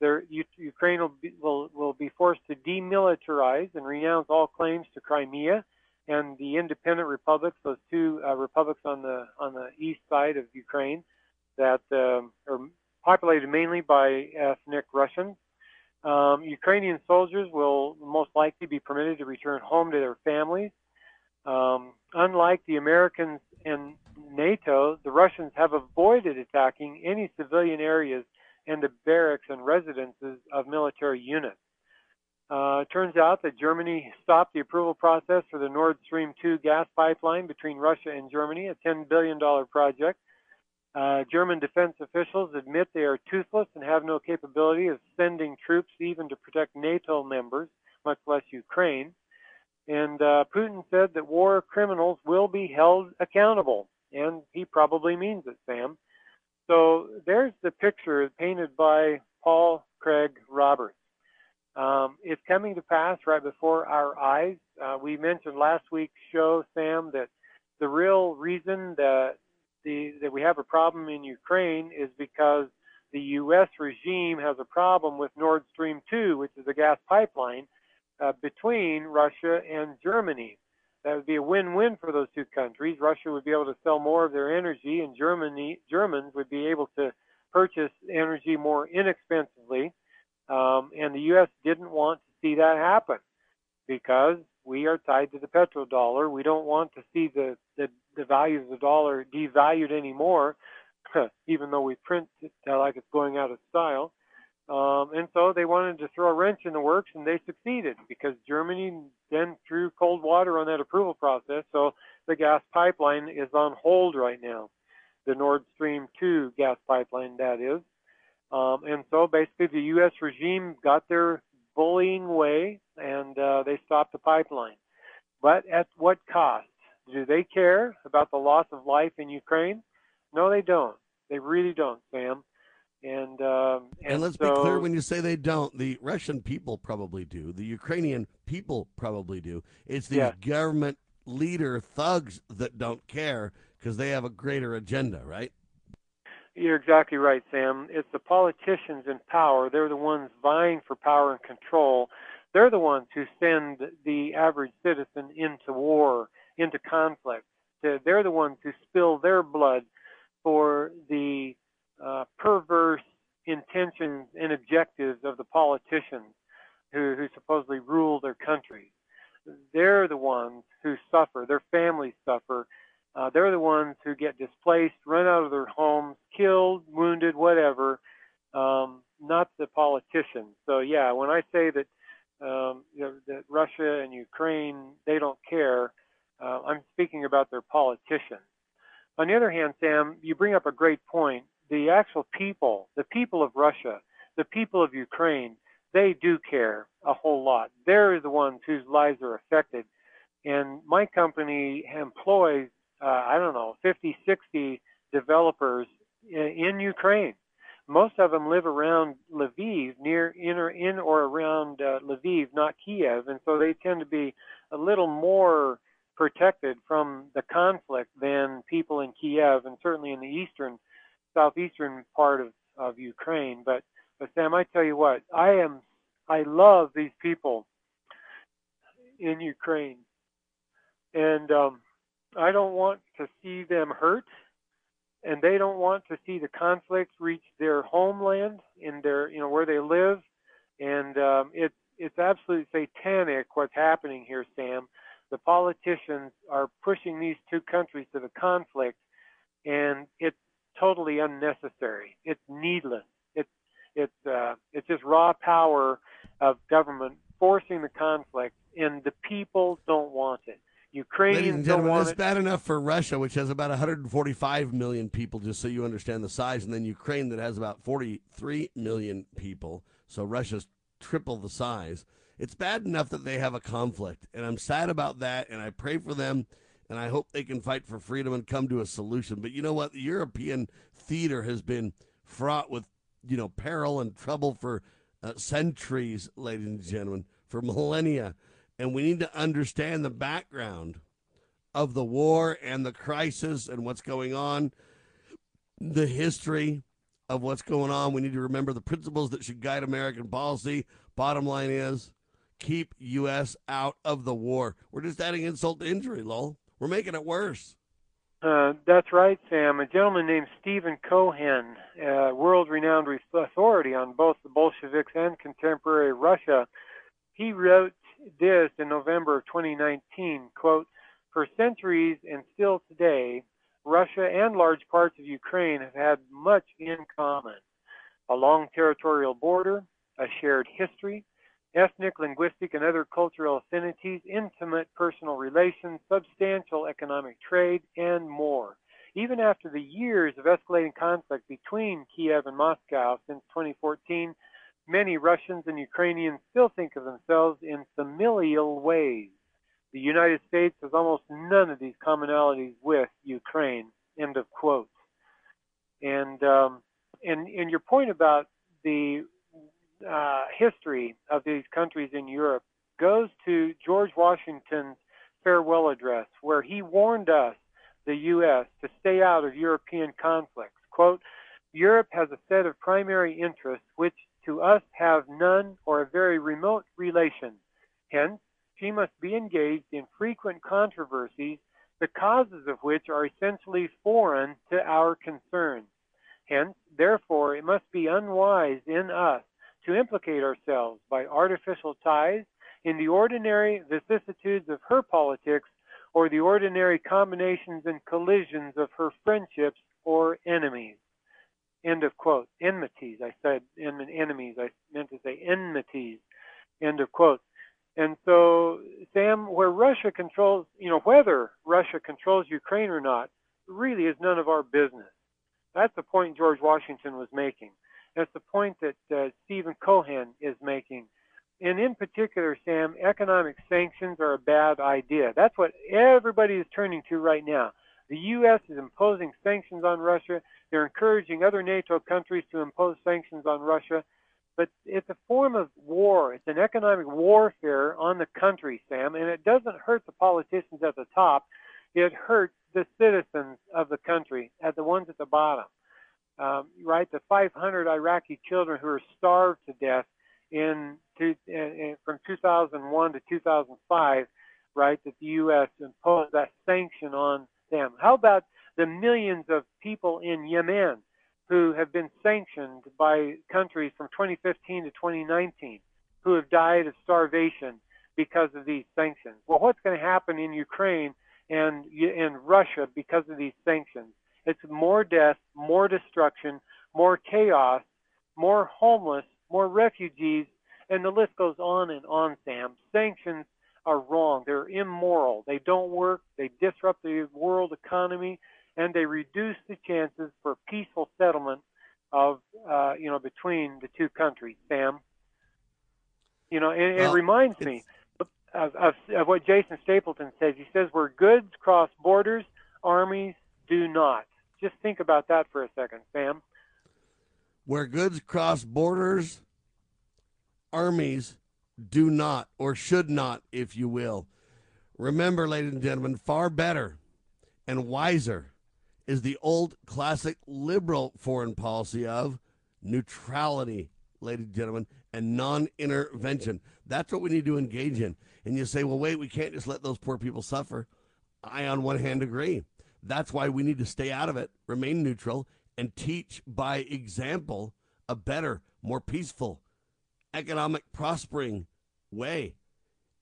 There, U- Ukraine will be, will, will be forced to demilitarize and renounce all claims to Crimea and the independent republics, those two uh, republics on the on the east side of Ukraine that um, are populated mainly by ethnic Russians. Um, Ukrainian soldiers will most likely be permitted to return home to their families. Um, unlike the Americans and NATO, the Russians have avoided attacking any civilian areas and the barracks and residences of military units. Uh, it turns out that Germany stopped the approval process for the Nord Stream two gas pipeline between Russia and Germany, a ten billion dollars project. Uh, German defense officials admit they are toothless and have no capability of sending troops even to protect NATO members, much less Ukraine. And uh, Putin said that war criminals will be held accountable, and he probably means it, Sam. So there's the picture painted by Paul Craig Roberts. Um, it's coming to pass right before our eyes. Uh, we mentioned last week's show, Sam, that the real reason that The, that we have a problem in Ukraine is because the U S regime has a problem with Nord Stream two, which is a gas pipeline uh, between Russia and Germany. That would be a win-win for those two countries. Russia would be able to sell more of their energy, and Germany Germans would be able to purchase energy more inexpensively. Um, and the U S didn't want to see that happen because we are tied to the petrodollar. We don't want to see the, the, the value of the dollar devalued anymore, even though we print it like it's going out of style. Um, and so they wanted to throw a wrench in the works, and they succeeded because Germany then threw cold water on that approval process. So the gas pipeline is on hold right now, the Nord Stream two gas pipeline, that is. Um, and so basically the U S regime got their bullying way, and uh, they stopped the pipeline. But at what cost? Do they care about the loss of life in Ukraine? No, they don't. They really don't, Sam. And um, and, and let's so, be clear, when you say they don't, the Russian people probably do. The Ukrainian people probably do. It's these yeah. government leader thugs that don't care because they have a greater agenda, right? You're exactly right, Sam. It's the politicians in power. They're the ones vying for power and control. They're the ones who send the average citizen into war, into conflict. They're the ones who spill their blood for the uh, perverse intentions and objectives of the politicians who, who supposedly rule their countries. They're the ones who suffer, their families suffer. Uh, they're the ones who get displaced, run out of their homes, killed, wounded, whatever, um, not the politicians. So, yeah, when I say that Um, you know, that Russia and Ukraine, they don't care. Uh, I'm speaking about their politicians. On the other hand, Sam, you bring up a great point. The actual people, the people of Russia, the people of Ukraine, they do care a whole lot. They're the ones whose lives are affected. And my company employs, uh, I don't know, fifty, sixty developers in, in Ukraine. Most of them live around Lviv, near in or, in or around uh, Lviv, not Kyiv, and so they tend to be a little more protected from the conflict than people in Kyiv, and certainly in the eastern, southeastern part of, of Ukraine. But, but Sam, I tell you what, I am, I love these people in Ukraine, and um, I don't want to see them hurt. And they don't want to see the conflict reach their homeland, in their, you know, where they live. And um, it's it's absolutely satanic what's happening here, Sam. The politicians are pushing these two countries to the conflict, and it's totally unnecessary. It's needless. It's it's uh, it's just raw power of government forcing the conflict, and the people don't want it. Ukrainians Ladies and gentlemen, don't want it's it. bad enough for Russia, which has about one hundred forty-five million people, just so you understand the size, and then Ukraine that has about forty-three million people. So Russia's triple the size. It's bad enough that they have a conflict, and I'm sad about that, and I pray for them, and I hope they can fight for freedom and come to a solution. But you know what? The European theater has been fraught with, you know, peril and trouble for uh, centuries, ladies and gentlemen, for millennia. And we need to understand the background of the war and the crisis and what's going on, the history of what's going on. We need to remember the principles that should guide American policy. Bottom line is, keep U S out of the war. We're just adding insult to injury, Lowell. We're making it worse. Uh, that's right, Sam. A gentleman named Stephen Cohen, a world-renowned authority on both the Bolsheviks and contemporary Russia, he wrote this in November of twenty nineteen, quote, "For centuries and still today, Russia and large parts of Ukraine have had much in common. A long territorial border, a shared history, ethnic, linguistic, and other cultural affinities, intimate personal relations, substantial economic trade, and more. Even after the years of escalating conflict between Kiev and Moscow since twenty fourteen, many Russians and Ukrainians still think of themselves in familial ways. The United States has almost none of these commonalities with Ukraine," end of quote. And, um, and, and your point about the uh, history of these countries in Europe goes to George Washington's farewell address, where he warned us, the U S, to stay out of European conflicts. Quote, "Europe has a set of primary interests which to us have none or a very remote relation. Hence, she must be engaged in frequent controversies, the causes of which are essentially foreign to our concerns. Hence, therefore, it must be unwise in us to implicate ourselves by artificial ties in the ordinary vicissitudes of her politics or the ordinary combinations and collisions of her friendships or enemies." End of quote. Enmities. I said enemies. I meant to say enmities. End of quote. And so, Sam, where Russia controls, you know, whether Russia controls Ukraine or not, really is none of our business. That's the point George Washington was making. That's the point that uh, Stephen Cohen is making. And in particular, Sam, economic sanctions are a bad idea. That's what everybody is turning to right now. The U S is imposing sanctions on Russia. They're encouraging other NATO countries to impose sanctions on Russia. But it's a form of war. It's an economic warfare on the country, Sam, and it doesn't hurt the politicians at the top. It hurts the citizens of the country, at the ones at the bottom, um, right? The five hundred Iraqi children who are starved to death in, to, in from two thousand one to two thousand five, right, that the U S imposed that sanction on them. How about the millions of people in Yemen who have been sanctioned by countries from twenty fifteen to twenty nineteen, who have died of starvation because of these sanctions? Well, what's going to happen in Ukraine and in Russia because of these sanctions? It's more death, more destruction, more chaos, more homeless, more refugees, and the list goes on and on, Sam. Sanctions are wrong. They're immoral. They don't work. They disrupt the world economy, and they reduce the chances for peaceful settlement of, uh, you know, between the two countries, Sam. You know, it, well, it reminds it's... me of, of, of what Jason Stapleton says. He says, "Where goods cross borders, armies do not." Just think about that for a second, Sam. Where goods cross borders, armies do not, or should not, if you will. Remember, ladies and gentlemen, far better and wiser is the old classic liberal foreign policy of neutrality, ladies and gentlemen, and non-intervention. That's what we need to engage in. And you say, well, wait, we can't just let those poor people suffer. I, on one hand, agree. That's why we need to stay out of it, remain neutral, and teach by example a better, more peaceful, economic, prospering way.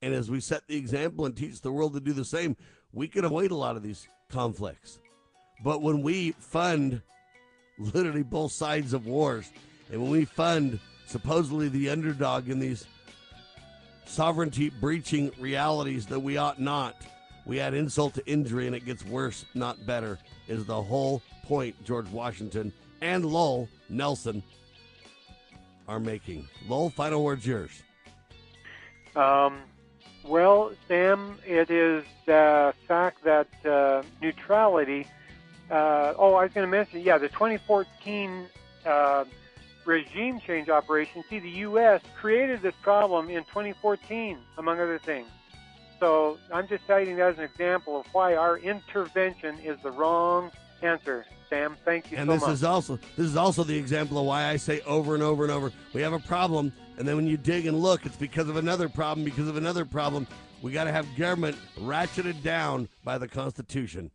And as we set the example and teach the world to do the same, we can avoid a lot of these conflicts. But when we fund literally both sides of wars, and when we fund supposedly the underdog in these sovereignty breaching realities that we ought not, we add insult to injury, and it gets worse, not better, is the whole point George Washington and Lowell Nelson are making. Lowell, final word's yours. Um. Well, Sam, it is the fact that uh, neutrality, uh, oh, I was going to mention, yeah, the twenty fourteen uh, regime change operation, see, the U S created this problem in twenty fourteen, among other things. So I'm just citing that as an example of why our intervention is the wrong answer, Sam. Thank you so much. And this is also, this is also the example of why I say over and over and over, we have a problem. And then when you dig and look, it's because of another problem, because of another problem. We got to have government ratcheted down by the Constitution.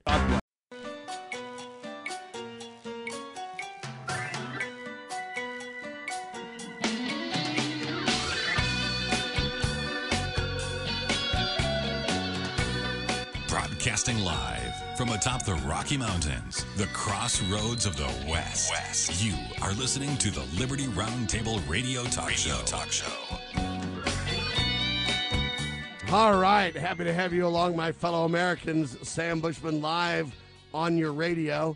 Broadcasting live from atop the Rocky Mountains, the crossroads of the West. West. You are listening to the Liberty Roundtable Radio Talk radio Show. Talk Show. All right. Happy to have you along, my fellow Americans. Sam Bushman live on your radio.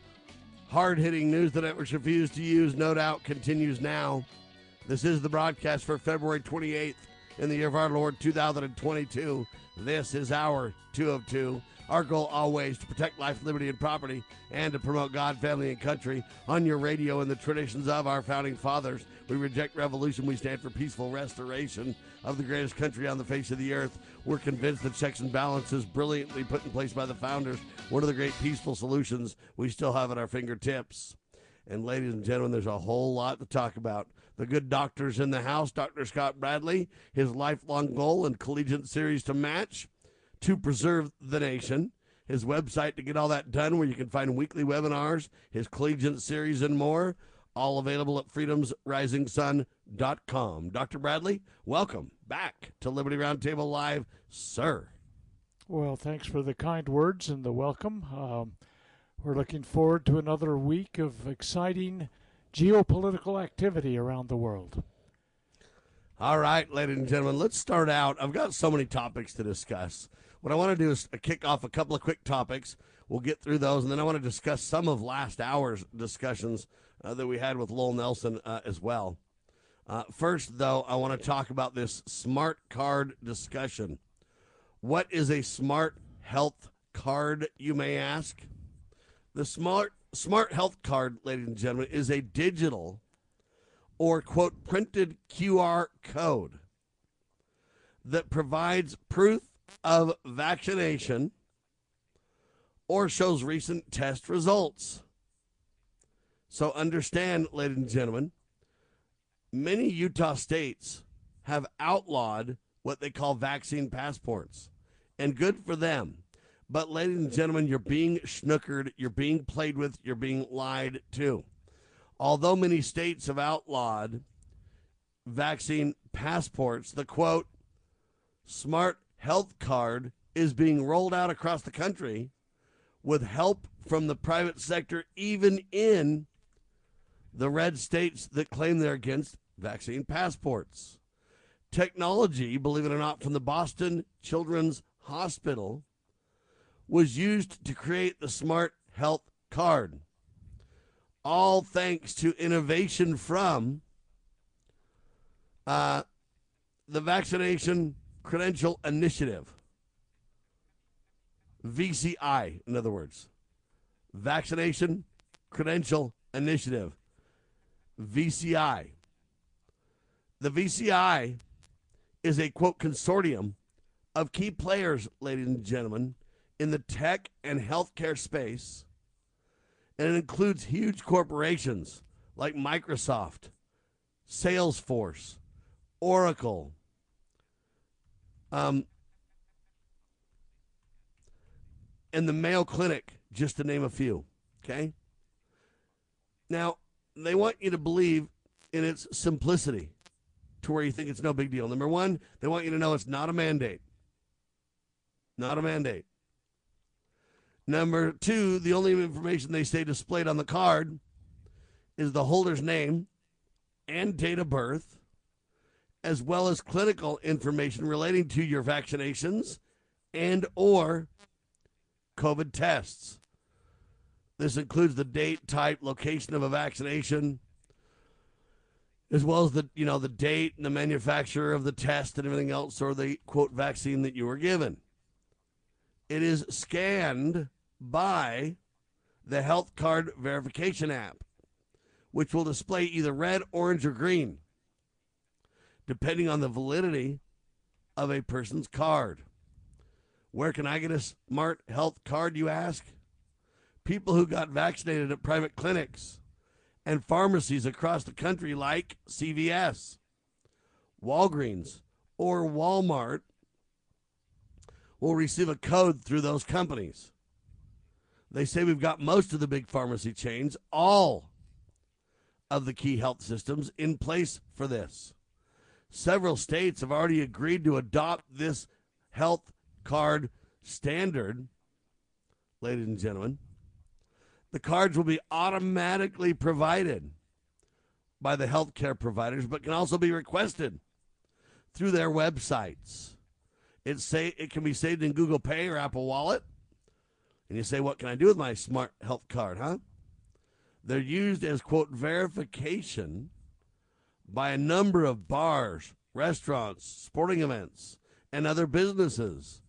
Hard-hitting news the networks refuse to use, no doubt, continues now. This is the broadcast for February twenty-eighth in the year of our Lord, two thousand twenty-two. This is our two oh two. Our goal always to protect life, liberty, and property, and to promote God, family, and country on your radio and the traditions of our founding fathers. We reject revolution. We stand for peaceful restoration of the greatest country on the face of the earth. We're convinced that checks and balances brilliantly put in place by the founders, one of the great peaceful solutions we still have at our fingertips. And ladies and gentlemen, there's a whole lot to talk about. The good doctor's in the house, Doctor Scott Bradley, his lifelong goal and collegiate series to match, to preserve the nation, his website to get all that done, where you can find weekly webinars, his collegiate series, and more, all available at freedoms rising sun dot com. Doctor Bradley, welcome back to Liberty Roundtable Live, sir. Well, thanks for the kind words and the welcome. Um, we're looking forward to another week of exciting geopolitical activity around the world. All right, ladies and gentlemen, let's start out. I've got so many topics to discuss. What I want to do is kick off a couple of quick topics. We'll get through those, and then I want to discuss some of last hour's discussions uh, that we had with Lowell Nelson uh, as well. Uh, first, though, I want to talk about this smart card discussion. What is a smart health card, you may ask? The smart smart health card, ladies and gentlemen, is a digital or, quote, printed Q R code that provides proof of vaccination or shows recent test results. So understand, ladies and gentlemen, many Utah states have outlawed what they call vaccine passports, and good for them. But, ladies and gentlemen, you're being snookered, you're being played with, you're being lied to. Although many states have outlawed vaccine passports, the, quote, smart health card is being rolled out across the country with help from the private sector, even in the red states that claim they're against vaccine passports. Technology, believe it or not, from the Boston Children's Hospital was used to create the smart health card, all thanks to innovation from uh, the Vaccination Credential Initiative, V C I, in other words. Vaccination Credential Initiative, V C I. The V C I is a, quote, consortium of key players, ladies and gentlemen, in the tech and healthcare space, and it includes huge corporations like Microsoft, Salesforce, Oracle, um, and the Mayo Clinic, just to name a few, okay? Now, they want you to believe in its simplicity to where you think it's no big deal. Number one, they want you to know it's not a mandate. Not a mandate. Number two, the only information they say displayed on the card is the holder's name and date of birth, as well as clinical information relating to your vaccinations and or COVID tests. This includes the date, type, location of a vaccination, as well as the, you know, the date and the manufacturer of the test and everything else, or the, quote, vaccine that you were given. It is scanned by the health card verification app, which will display either red, orange, or green, depending on the validity of a person's card. Where can I get a smart health card, you ask? People who got vaccinated at private clinics and pharmacies across the country like C V S, Walgreens, or Walmart will receive a code through those companies. They say we've got most of the big pharmacy chains, all of the key health systems in place for this. Several states have already agreed to adopt this health card standard ladies and gentlemen, the cards will be automatically provided by the healthcare providers, but can also be requested through their websites. It say it can be saved in Google Pay or Apple Wallet. And you say, what can I do with my smart health card, huh? They're used as, quote, verification by a number of bars, restaurants, sporting events, and other businesses.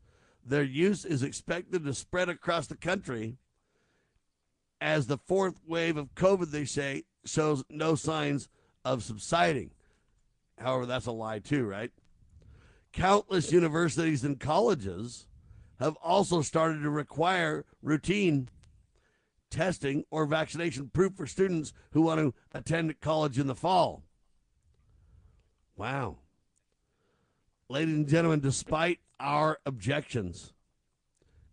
Their use is expected to spread across the country as the fourth wave of COVID, they say, shows no signs of subsiding. However, that's a lie too, right? Countless universities and colleges have also started to require routine testing or vaccination proof for students who want to attend college in the fall. Wow. Ladies and gentlemen, despite our objections,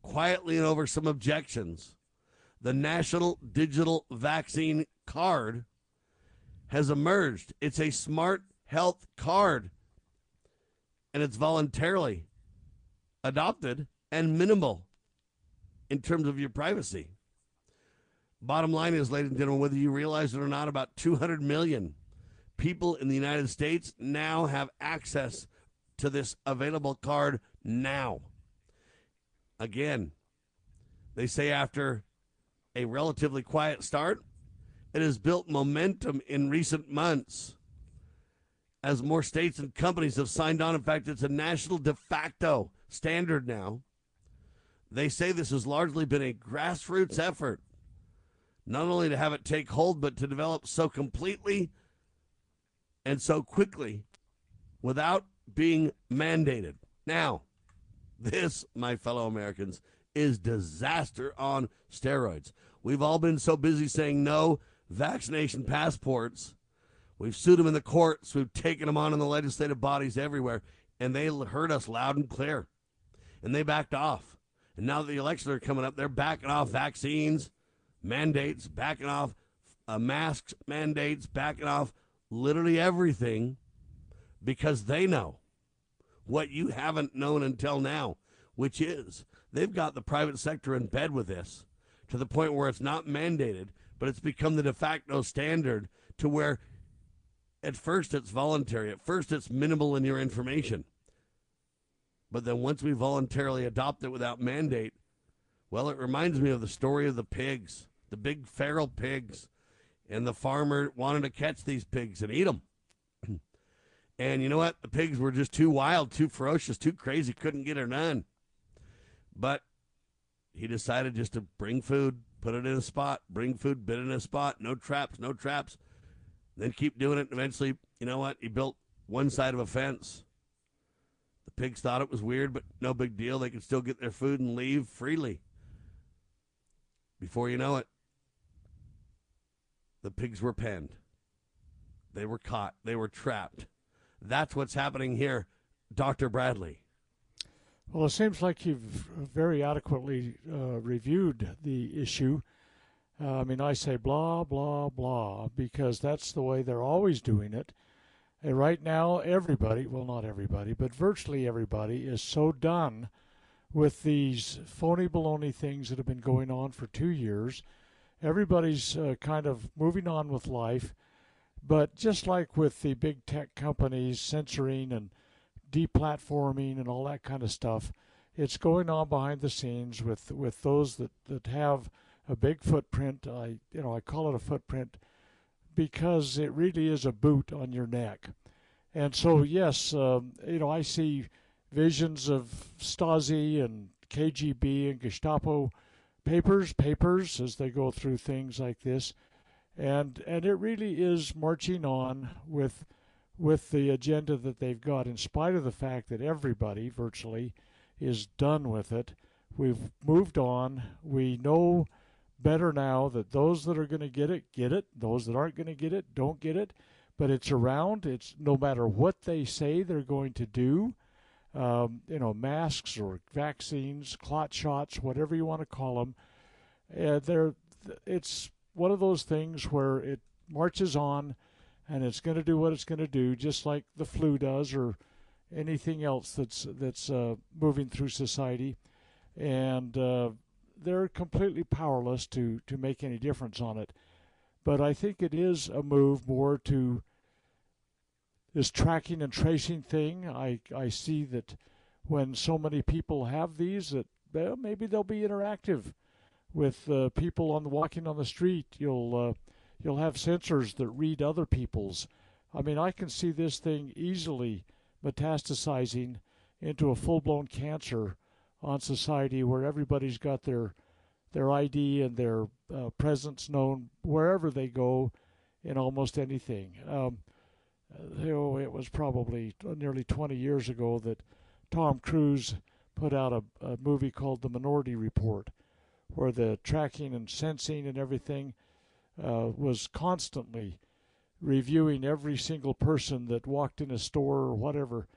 quietly and over some objections, the National Digital Vaccine Card has emerged. It's a smart health card, and it's voluntarily adopted and minimal in terms of your privacy. Bottom line is, ladies and gentlemen, whether you realize it or not, about two hundred million people in the United States now have access to this available card now. Again, they say after a relatively quiet start, it has built momentum in recent months as more states and companies have signed on. In fact, it's a national de facto standard now. They say this has largely been a grassroots effort, not only to have it take hold, but to develop so completely and so quickly without being mandated. Now, this, my fellow Americans, is disaster on steroids. We've all been so busy saying no vaccination passports. We've sued them in the courts. We've taken them on in the legislative bodies everywhere, and they heard us loud and clear, and they backed off. And now that the elections are coming up, they're backing off vaccines, mandates, backing off uh, masks, mandates, backing off literally everything, because they know what you haven't known until now, which is they've got the private sector in bed with this to the point where it's not mandated, but it's become the de facto standard to where at first it's voluntary, at first it's minimal in your information. But then once we voluntarily adopt it without mandate, well, it reminds me of the story of the pigs, the big feral pigs, and the farmer wanted to catch these pigs and eat them. And you know what? The pigs were just too wild, too ferocious, too crazy, couldn't get her none. But he decided just to bring food, put it in a spot, bring food, bit in a spot, no traps, no traps. Then keep doing it, and eventually, you know what? He built one side of a fence. The pigs thought it was weird, but no big deal. They could still get their food and leave freely. Before you know it, the pigs were penned. They were caught. They were trapped. That's what's happening here, Doctor Bradley. Well, it seems like you've very adequately uh, reviewed the issue. Uh, I mean, I say blah, blah, blah, because that's the way they're always doing it. And right now, everybody, well, not everybody, but virtually everybody is so done with these phony baloney things that have been going on for two years. Everybody's uh, kind of moving on with life. But just like with the big tech companies censoring and deplatforming and all that kind of stuff, it's going on behind the scenes with, with those that, that have a big footprint. I you know I call it a footprint because it really is a boot on your neck. And so yes, um, you know I see visions of Stasi and K G B and Gestapo papers, papers as they go through things like this. And and it really is marching on with with the agenda that they've got, in spite of the fact that everybody virtually is done with it. We've moved on. We know better now that those that are going to get it, get it. Those that aren't going to get it, don't get it. But it's around. It's no matter what they say they're going to do, um, you know, masks or vaccines, clot shots, whatever you want to call them. Uh, they're, it's one of those things where it marches on, and it's going to do what it's going to do, just like the flu does or anything else that's that's uh, moving through society. And uh, they're completely powerless to, to make any difference on it. But I think it is a move more to this tracking and tracing thing. I, I see that when so many people have these, that well, maybe they'll be interactive with uh, people on the, walking on the street. You'll uh, you'll have sensors that read other people's. I mean, I can see this thing easily metastasizing into a full-blown cancer on society, where everybody's got their their I D and their uh, presence known wherever they go in almost anything. Um, oh, it was probably nearly twenty years ago that Tom Cruise put out a, a movie called The Minority Report, where the tracking and sensing and everything uh, was constantly reviewing every single person that walked in a store or whatever.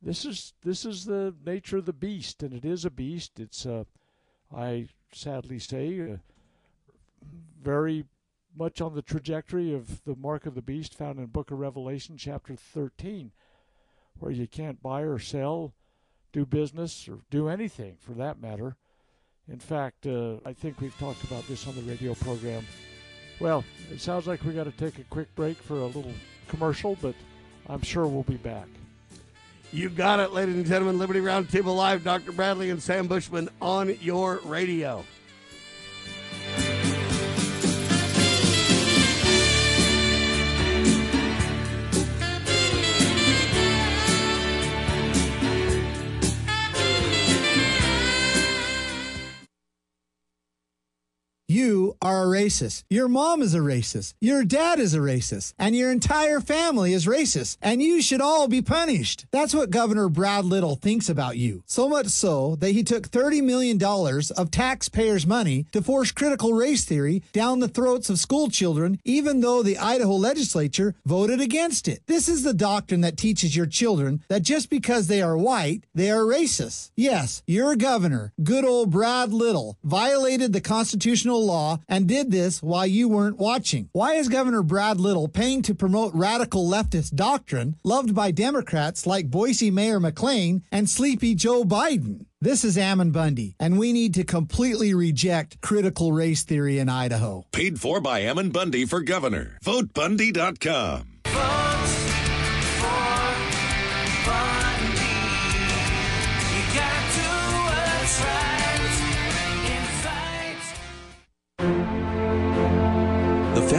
This is this is the nature of the beast, and it is a beast. It's, uh, I sadly say, uh, very much on the trajectory of the mark of the beast found in the Book of Revelation, chapter thirteen, where you can't buy or sell, do business, or do anything for that matter. In fact, uh, I think we've talked about this on the radio program. Well, it sounds like we got to take a quick break for a little commercial, but I'm sure we'll be back. You got it, ladies and gentlemen. Liberty Roundtable Live, Doctor Bradley and Sam Bushman on your radio. You are a racist. Your mom is a racist. Your dad is a racist. And your entire family is racist. And you should all be punished. That's what Governor Brad Little thinks about you. So much so that he took thirty million dollars of taxpayers' money to force critical race theory down the throats of school children, even though the Idaho legislature voted against it. This is the doctrine that teaches your children that just because they are white, they are racist. Yes, your governor, good old Brad Little, violated the constitutional law and did this while you weren't watching. Why is Governor Brad Little paying to promote radical leftist doctrine loved by Democrats like Boise Mayor McLean and sleepy Joe Biden? This is Ammon Bundy, and we need to completely reject critical race theory in Idaho. Paid for by Ammon Bundy for governor. Vote Bundy dot com. Vote for Bundy. You got to attract. The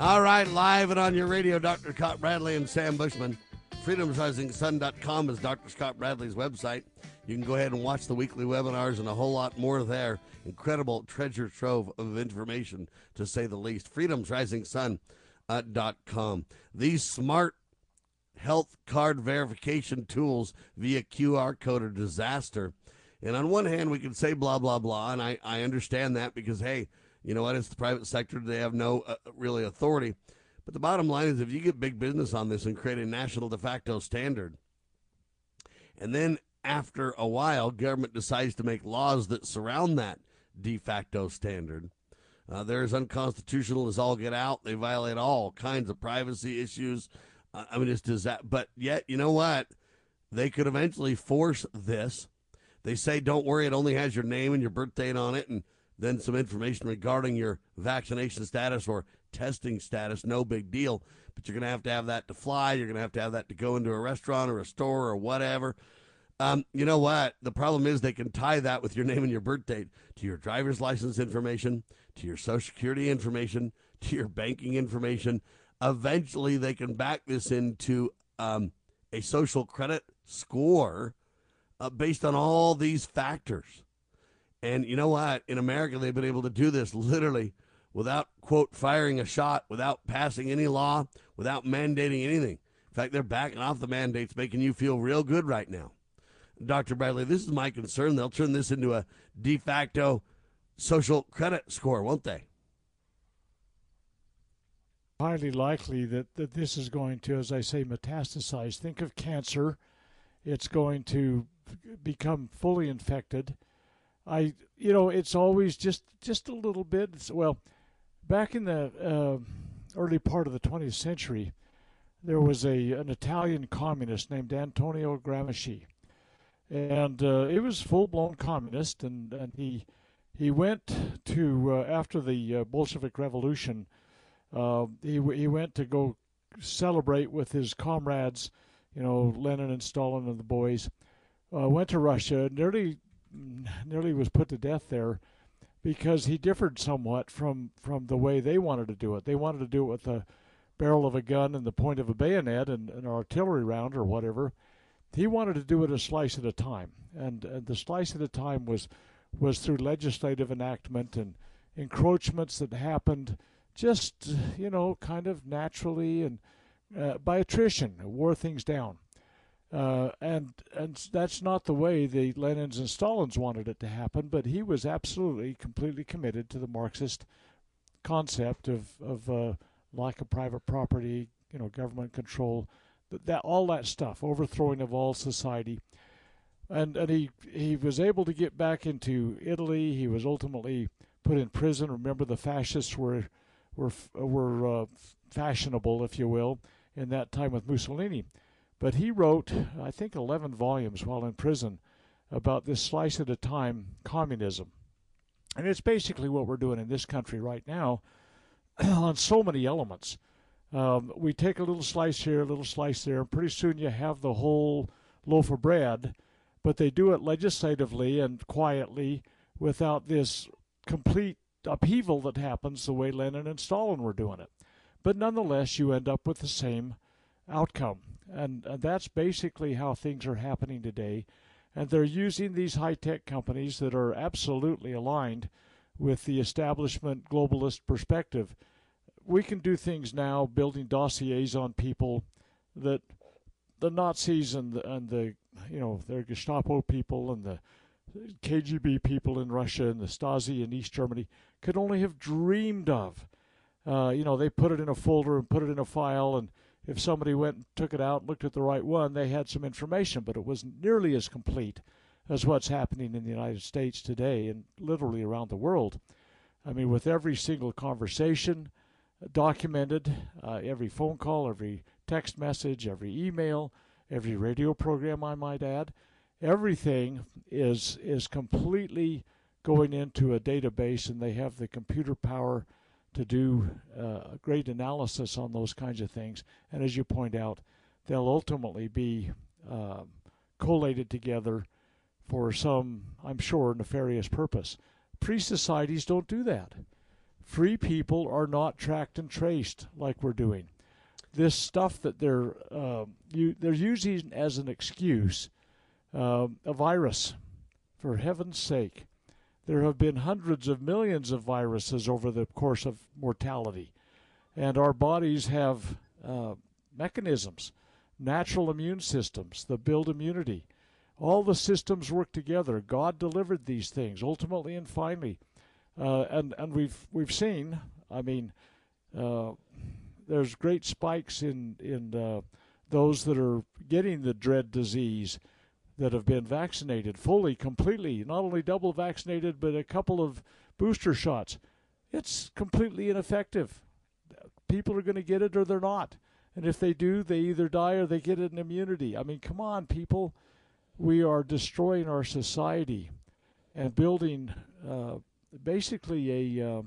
All right, live and on your radio, Doctor Scott Bradley and Sam Bushman. freedoms rising sun dot com is Doctor Scott Bradley's website. You can go ahead and watch the weekly webinars and a whole lot more there. Incredible treasure trove of information, to say the least. freedoms rising sun dot com. These smart health card verification tools via Q R code are disaster. And on one hand, we can say blah, blah, blah, and I, I understand that because, hey, you know what? It's the private sector. They have no uh, really authority. But the bottom line is, if you get big business on this and create a national de facto standard, and then after a while, government decides to make laws that surround that de facto standard, uh, they're as unconstitutional as all get out. They violate all kinds of privacy issues. Uh, I mean, it's disaster. But yet, you know what? They could eventually force this. They say, don't worry, it only has your name and your birth date on it, and then some information regarding your vaccination status or testing status, no big deal. But you're going to have to have that to fly. You're going to have to have that to go into a restaurant or a store or whatever. Um, you know what? The problem is they can tie that with your name and your birth date to your driver's license information, to your Social Security information, to your banking information. Eventually, they can back this into um, a social credit score uh, based on all these factors. And you know what? In America, they've been able to do this literally without, quote, firing a shot, without passing any law, without mandating anything. In fact, they're backing off the mandates, making you feel real good right now. Doctor Bradley, this is my concern. They'll turn this into a de facto social credit score, won't they? Highly likely that, that this is going to, as I say, metastasize. Think of cancer. It's going to become fully infected. I, you know, it's always just, just a little bit. Well, back in the uh, early part of the twentieth century, there was a an Italian communist named Antonio Gramsci. And uh, it was full-blown communist, and, and he he went to, uh, after the uh, Bolshevik Revolution, uh, he, he went to go celebrate with his comrades, you know, Lenin and Stalin and the boys, uh, went to Russia, nearly nearly was put to death there because he differed somewhat from, from the way they wanted to do it. They wanted to do it with the barrel of a gun and the point of a bayonet and an artillery round or whatever. He wanted to do it a slice at a time, and, and the slice at a time was was through legislative enactment and encroachments that happened just, you know, kind of naturally and uh, by attrition, wore things down. Uh, and and that's not the way the Lenins and Stalins wanted it to happen, but he was absolutely, completely committed to the Marxist concept of, of uh, lack of private property, you know, government control, that all that stuff, overthrowing of all society. And and he, he was able to get back into Italy. He was ultimately put in prison. Remember, the fascists were were were uh, fashionable, if you will, in that time with Mussolini. But he wrote, I think, eleven volumes while in prison about this slice at a time communism. And it's basically what we're doing in this country right now on so many elements. Um, we take a little slice here, a little slice there, and pretty soon you have the whole loaf of bread, but they do it legislatively and quietly without this complete upheaval that happens the way Lenin and Stalin were doing it. But nonetheless, you end up with the same outcome, and, and that's basically how things are happening today. And they're using these high-tech companies that are absolutely aligned with the establishment globalist perspective. We can do things now, building dossiers on people that the Nazis and the, and the you know, their Gestapo people and the K G B people in Russia and the Stasi in East Germany could only have dreamed of. Uh, you know, they put it in a folder and put it in a file, and if somebody went and took it out and looked at the right one, they had some information, but it wasn't nearly as complete as what's happening in the United States today and literally around the world. I mean, with every single conversation documented, uh, every phone call, every text message, every email, every radio program, I might add, everything is is completely going into a database, and they have the computer power to do uh, great analysis on those kinds of things. And as you point out, they'll ultimately be uh, collated together for some, I'm sure, nefarious purpose. Free societies don't do that. Free people are not tracked and traced like we're doing. This stuff that they're uh, you, they're using as an excuse, uh, a virus, for heaven's sake. There have been hundreds of millions of viruses over the course of mortality, and our bodies have uh, mechanisms, natural immune systems that build immunity. All the systems work together. God delivered these things ultimately and finally. Uh, and and we've we've seen. I mean, uh, there's great spikes in in uh, those that are getting the dread disease that have been vaccinated fully, completely, not only double vaccinated, but a couple of booster shots. It's completely ineffective. People are going to get it or they're not, and if they do, they either die or they get an immunity. I mean, come on, people, we are destroying our society and building Uh, basically a uh,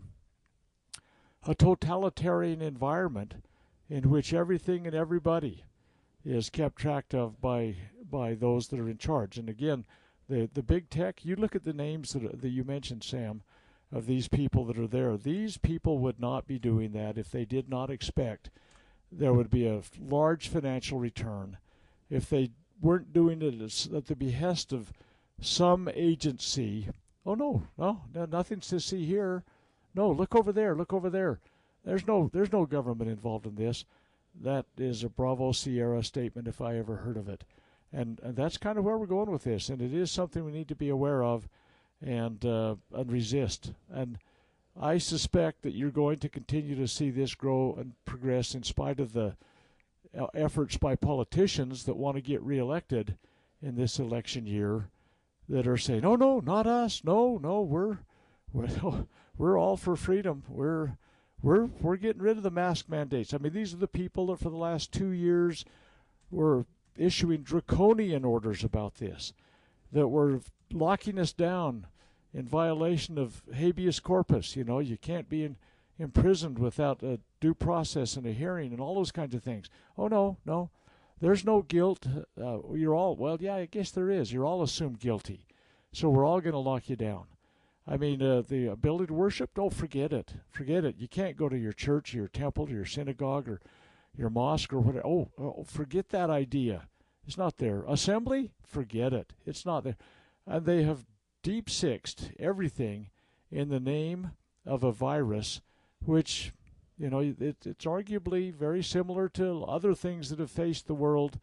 a totalitarian environment in which everything and everybody is kept track of by by those that are in charge. And again, the the big tech, you look at the names that, that you mentioned, Sam, of these people that are there. These people would not be doing that if they did not expect there would be a large financial return, if they weren't doing it at the behest of some agency. Oh, no, no, no, nothing's to see here. No, look over there, look over there. There's no, there's no government involved in this. That is a Bravo Sierra statement if I ever heard of it. And, and that's kind of where we're going with this. And it is something we need to be aware of and, uh, and resist. And I suspect that you're going to continue to see this grow and progress in spite of the efforts by politicians that want to get reelected in this election year that are saying, "No, no, not us. No, no, we're we're, we're all for freedom. We're we're we're getting rid of the mask mandates." I mean, these are the people that for the last two years were issuing draconian orders about this, that were locking us down in violation of habeas corpus. You know, you can't be in, imprisoned without a due process and a hearing and all those kinds of things. Oh, no, no. There's no guilt. Uh, you're all, well, yeah, I guess there is. You're all assumed guilty. So we're all going to lock you down. I mean, uh, the ability to worship, don't forget it. Forget it. You can't go to your church, your temple, your synagogue, or your mosque, or whatever. Oh, oh, forget that idea. It's not there. Assembly? Forget it. It's not there. And they have deep-sixed everything in the name of a virus, which, you know, it, it's arguably very similar to other things that have faced the world,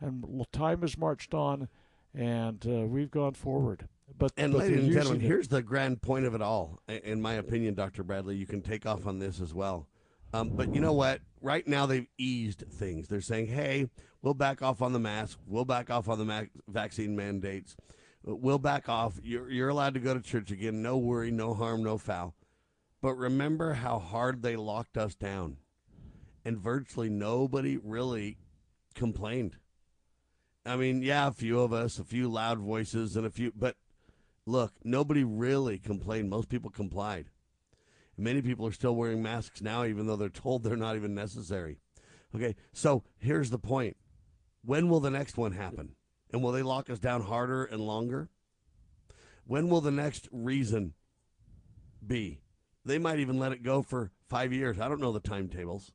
and time has marched on, and uh, we've gone forward. But and but ladies and gentlemen, here's the grand point of it all, in my opinion, Doctor Bradley. You can take off on this as well, um, but you know what? Right now, they've eased things. They're saying, "Hey, we'll back off on the mask. We'll back off on the ma- vaccine mandates. We'll back off. You're you're allowed to go to church again. No worry, no harm, no foul." But remember how hard they locked us down, and virtually nobody really complained. I mean, yeah, a few of us, a few loud voices, and a few, but look, nobody really complained. Most people complied. Many people are still wearing masks now, even though they're told they're not even necessary. Okay, so here's the point. When will the next one happen? And will they lock us down harder and longer? When will the next reason be? They might even let it go for five years. I don't know the timetables.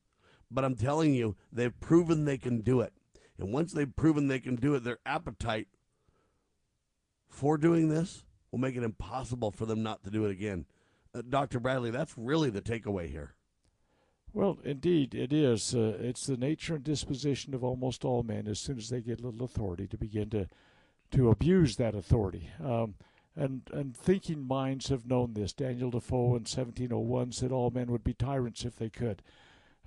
But I'm telling you, they've proven they can do it. And once they've proven they can do it, their appetite for doing this will make it impossible for them not to do it again. Uh, Doctor Bradley, that's really the takeaway here. Well, indeed, it is. Uh, it's the nature and disposition of almost all men as soon as they get a little authority to begin to to abuse that authority. Um And and thinking minds have known this. Daniel Defoe in seventeen oh one said all men would be tyrants if they could.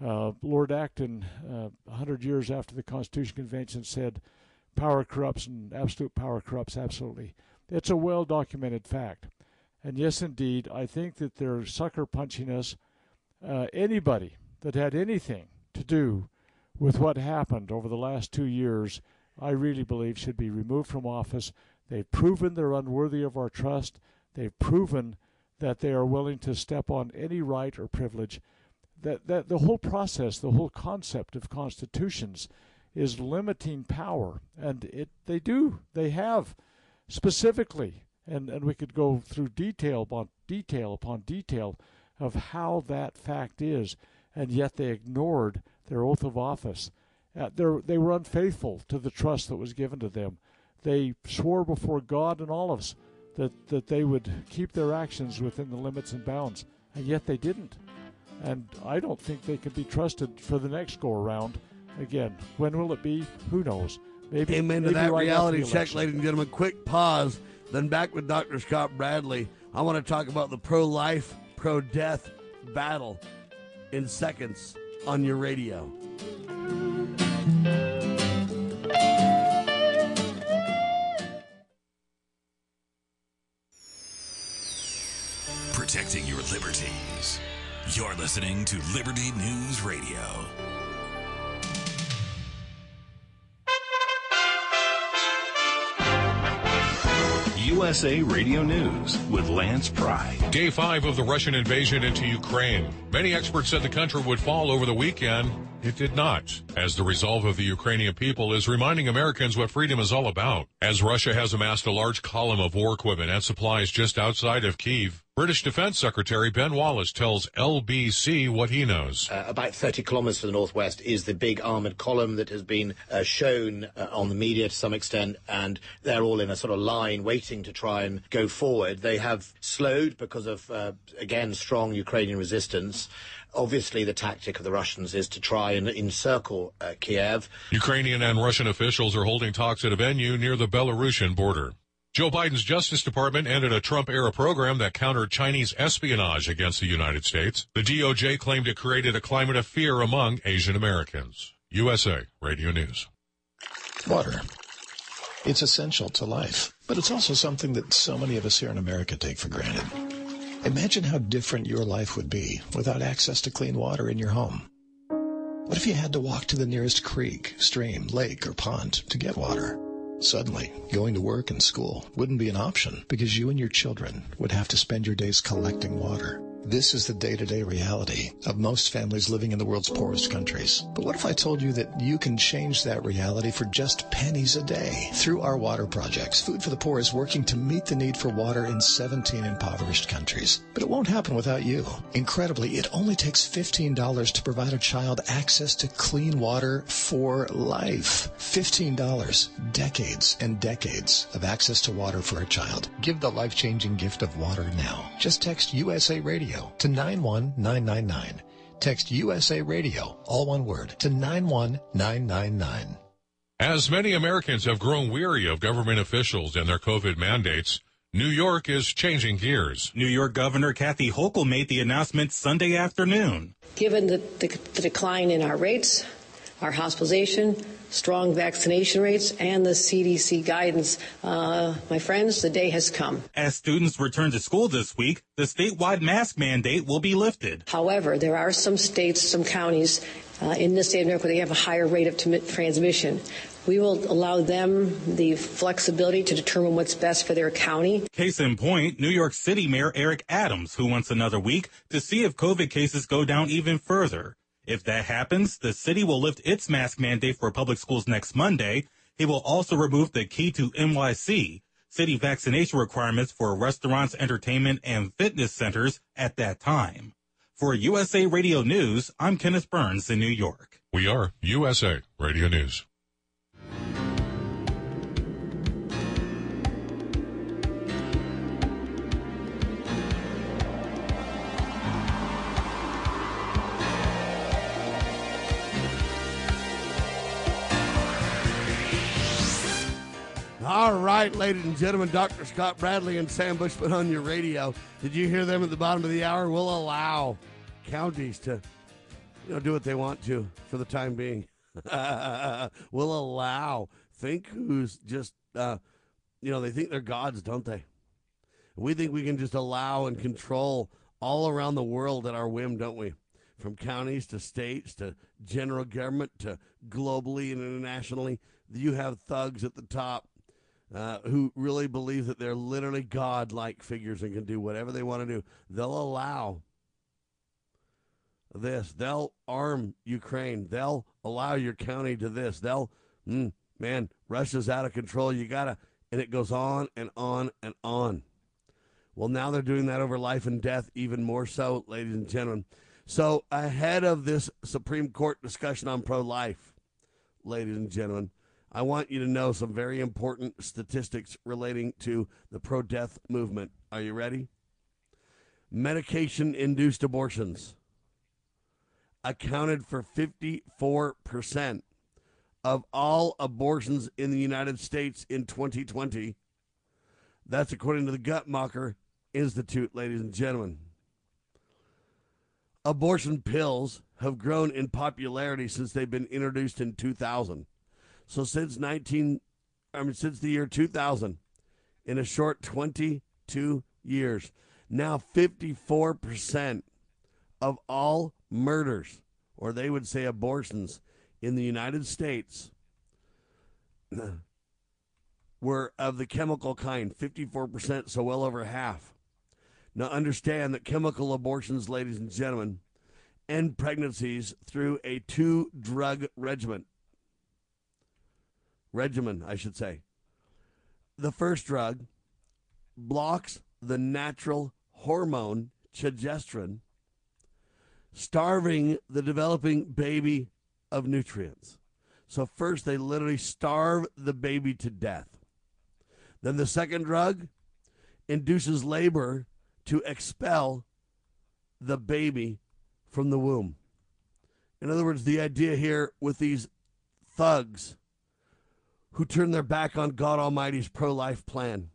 Uh, Lord Acton, uh, one hundred years after the Constitution Convention, said power corrupts and absolute power corrupts absolutely. It's a well-documented fact. And yes, indeed, I think that they're sucker-punching us. Uh, anybody that had anything to do with what happened over the last two years, I really believe should be removed from office. They've proven they're unworthy of our trust. They've proven that they are willing to step on any right or privilege. That, that the whole process, the whole concept of constitutions is limiting power. And it they do. They have specifically. And, and we could go through detail upon detail upon detail of how that fact is. And yet they ignored their oath of office. Uh, they were unfaithful to the trust that was given to them. They swore before God and all of us that, that they would keep their actions within the limits and bounds, and yet they didn't. And I don't think they can be trusted for the next go-around again. When will it be? Who knows? Maybe. Amen to that reality check, ladies and gentlemen. Quick pause, then back with Doctor Scott Bradley. I want to talk about the pro-life, pro-death battle in seconds on your radio. Protecting your liberties. You're listening to Liberty News Radio. U S A Radio News with Lance Pride. Day five of the Russian invasion into Ukraine. Many experts said the country would fall over the weekend. It did not, as the resolve of the Ukrainian people is reminding Americans what freedom is all about. As Russia has amassed a large column of war equipment and supplies just outside of Kyiv, British Defense Secretary Ben Wallace tells L B C what he knows. Uh, about thirty kilometers to the northwest is the big armored column that has been uh, shown uh, on the media to some extent, and they're all in a sort of line waiting to try and go forward. They have slowed because of, uh, again, strong Ukrainian resistance. Obviously, the tactic of the Russians is to try and encircle uh, Kiev. Ukrainian and Russian officials are holding talks at a venue near the Belarusian border. Joe Biden's Justice Department ended a Trump-era program that countered Chinese espionage against the United States. The D O J claimed it created a climate of fear among Asian Americans. U S A Radio News. Water. It's essential to life, but it's also something that so many of us here in America take for granted. Imagine how different your life would be without access to clean water in your home. What if you had to walk to the nearest creek, stream, lake, or pond to get water? Suddenly, going to work and school wouldn't be an option because you and your children would have to spend your days collecting water. This is the day-to-day reality of most families living in the world's poorest countries. But what if I told you that you can change that reality for just pennies a day? Through our water projects, Food for the Poor is working to meet the need for water in seventeen impoverished countries. But it won't happen without you. Incredibly, it only takes fifteen dollars to provide a child access to clean water for life. fifteen dollars, decades and decades of access to water for a child. Give the life-changing gift of water now. Just text U S A Radio to nine one nine nine nine. Text U S A Radio, all one word, to nine one nine nine nine. As many Americans have grown weary of government officials and their COVID mandates, New York is changing gears. New York Governor Kathy Hochul made the announcement Sunday afternoon. Given the, the, the decline in our rates, our hospitalization, strong vaccination rates, and the C D C guidance, Uh, my friends, the day has come. As students return to school this week, the statewide mask mandate will be lifted. However, there are some states, some counties uh, in the state of New York where they have a higher rate of t- transmission. We will allow them the flexibility to determine what's best for their county. Case in point, New York City Mayor Eric Adams, who wants another week to see if COVID cases go down even further. If that happens, the city will lift its mask mandate for public schools next Monday. It will also remove the key to N Y C, city vaccination requirements for restaurants, entertainment, and fitness centers at that time. For U S A Radio News, I'm Kenneth Burns in New York. We are U S A Radio News. All right, ladies and gentlemen, Doctor Scott Bradley and Sam Bushman on your radio. Did you hear them at the bottom of the hour? We'll allow counties to, you know, do what they want to for the time being. We'll allow. Think who's just, uh, you know, they think they're gods, don't they? We think we can just allow and control all around the world at our whim, don't we? From counties to states to general government to globally and internationally. You have thugs at the top. Uh, who really believe that they're literally God-like figures and can do whatever they want to do. They'll allow this. They'll arm Ukraine. They'll allow your county to this. They'll, mm, man, Russia's out of control. You got to, and it goes on and on and on. Well, now they're doing that over life and death even more so, ladies and gentlemen. So ahead of this Supreme Court discussion on pro-life, ladies and gentlemen, I want you to know some very important statistics relating to the pro-death movement. Are you ready? Medication-induced abortions accounted for fifty-four percent of all abortions in the United States in twenty twenty. That's according to the Guttmacher Institute, ladies and gentlemen. Abortion pills have grown in popularity since they've been introduced in two thousand. So since nineteen, I mean, since the year two thousand, in a short twenty-two years, now fifty-four percent of all murders, or they would say abortions, in the United States were of the chemical kind, fifty-four percent, so well over half. Now understand that chemical abortions, ladies and gentlemen, end pregnancies through a two-drug regimen. Regimen, I should say. The first drug blocks the natural hormone progesterone, starving the developing baby of nutrients. So first, they literally starve the baby to death. Then the second drug induces labor to expel the baby from the womb. In other words, the idea here with these thugs who turn their back on God Almighty's pro-life plan,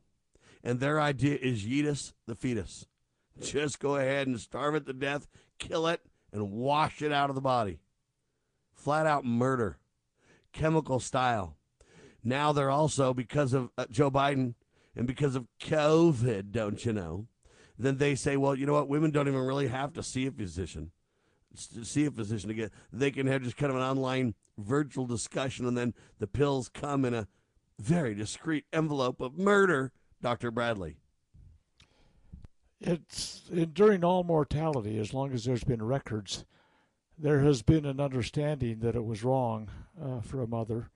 and their idea is yeetus the fetus. Just go ahead and starve it to death, kill it, and wash it out of the body. Flat out murder, chemical style. Now they're also, because of Joe Biden and because of COVID, don't you know, then they say, well, you know what, women don't even really have to see a physician, see a physician to get, they can have just kind of an online virtual discussion, and then the pills come in a very discreet envelope of murder, Doctor Bradley. It's enduring all mortality as long as there's been records. There has been an understanding that it was wrong uh, for a mother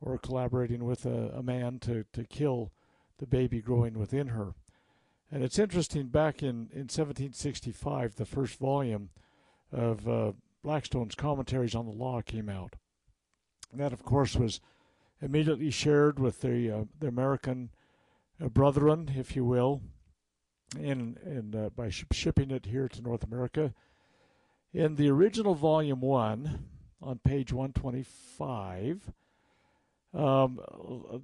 or collaborating with a, a man to, to kill the baby growing within her. And it's interesting, back in, in seventeen sixty-five, the first volume of uh, Blackstone's Commentaries on the Law came out. And that, of course, was immediately shared with the, uh, the American uh, brethren, if you will, in, in, uh, by sh- shipping it here to North America. In the original volume one, on page one twenty-five, um,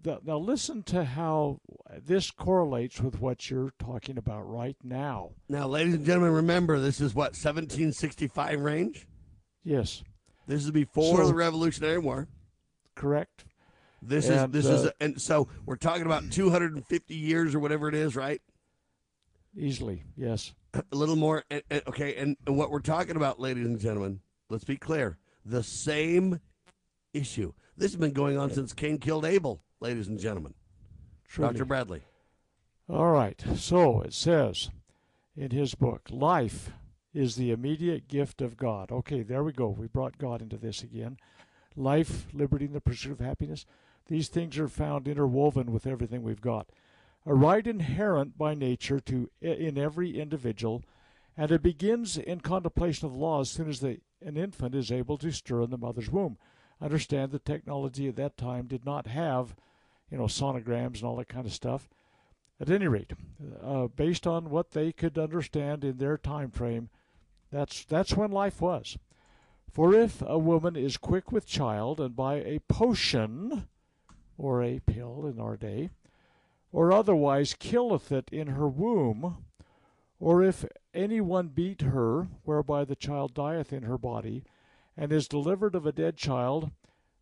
th- now listen to how this correlates with what you're talking about right now. Now, ladies and gentlemen, remember, this is what, seventeen sixty-five range? Yes. This is before so, the Revolutionary War. Correct. This and, is, this uh, is, a, and so we're talking about two hundred fifty years or whatever it is, right? Easily, yes. A little more, okay, and what we're talking about, ladies and gentlemen, let's be clear, the same issue. This has been going on since Cain killed Abel, ladies and gentlemen. Truly. Doctor Bradley. All right, so it says in his book, life is the immediate gift of God. Okay, there we go. We brought God into this again. Life, liberty, and the pursuit of happiness. These things are found interwoven with everything we've got. A right inherent by nature to in every individual, and it begins in contemplation of the law as soon as the, an infant is able to stir in the mother's womb. Understand that technology at that time did not have, you know, sonograms and all that kind of stuff. At any rate, uh, based on what they could understand in their time frame, that's that's when life was. For if a woman is quick with child, and by a potion, or a pill in our day, or otherwise killeth it in her womb, or if any one beat her, whereby the child dieth in her body, and is delivered of a dead child,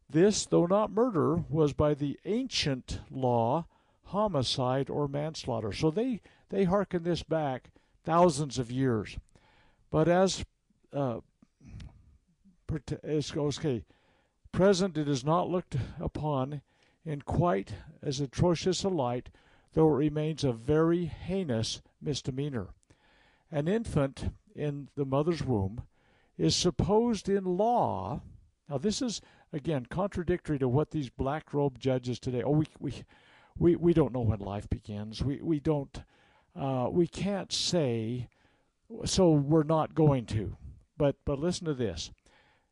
this, though not murder, was by the ancient law homicide or manslaughter. So they, they hearken this back thousands of years. But as uh, okay, present, it is not looked upon in quite as atrocious a light, though it remains a very heinous misdemeanor. An infant in the mother's womb is supposed in law. Now this is, again, contradictory to what these black robe judges today, oh, we we, we, we don't know when life begins. We, we don't, uh, we can't say, so we're not going to. But but listen to this.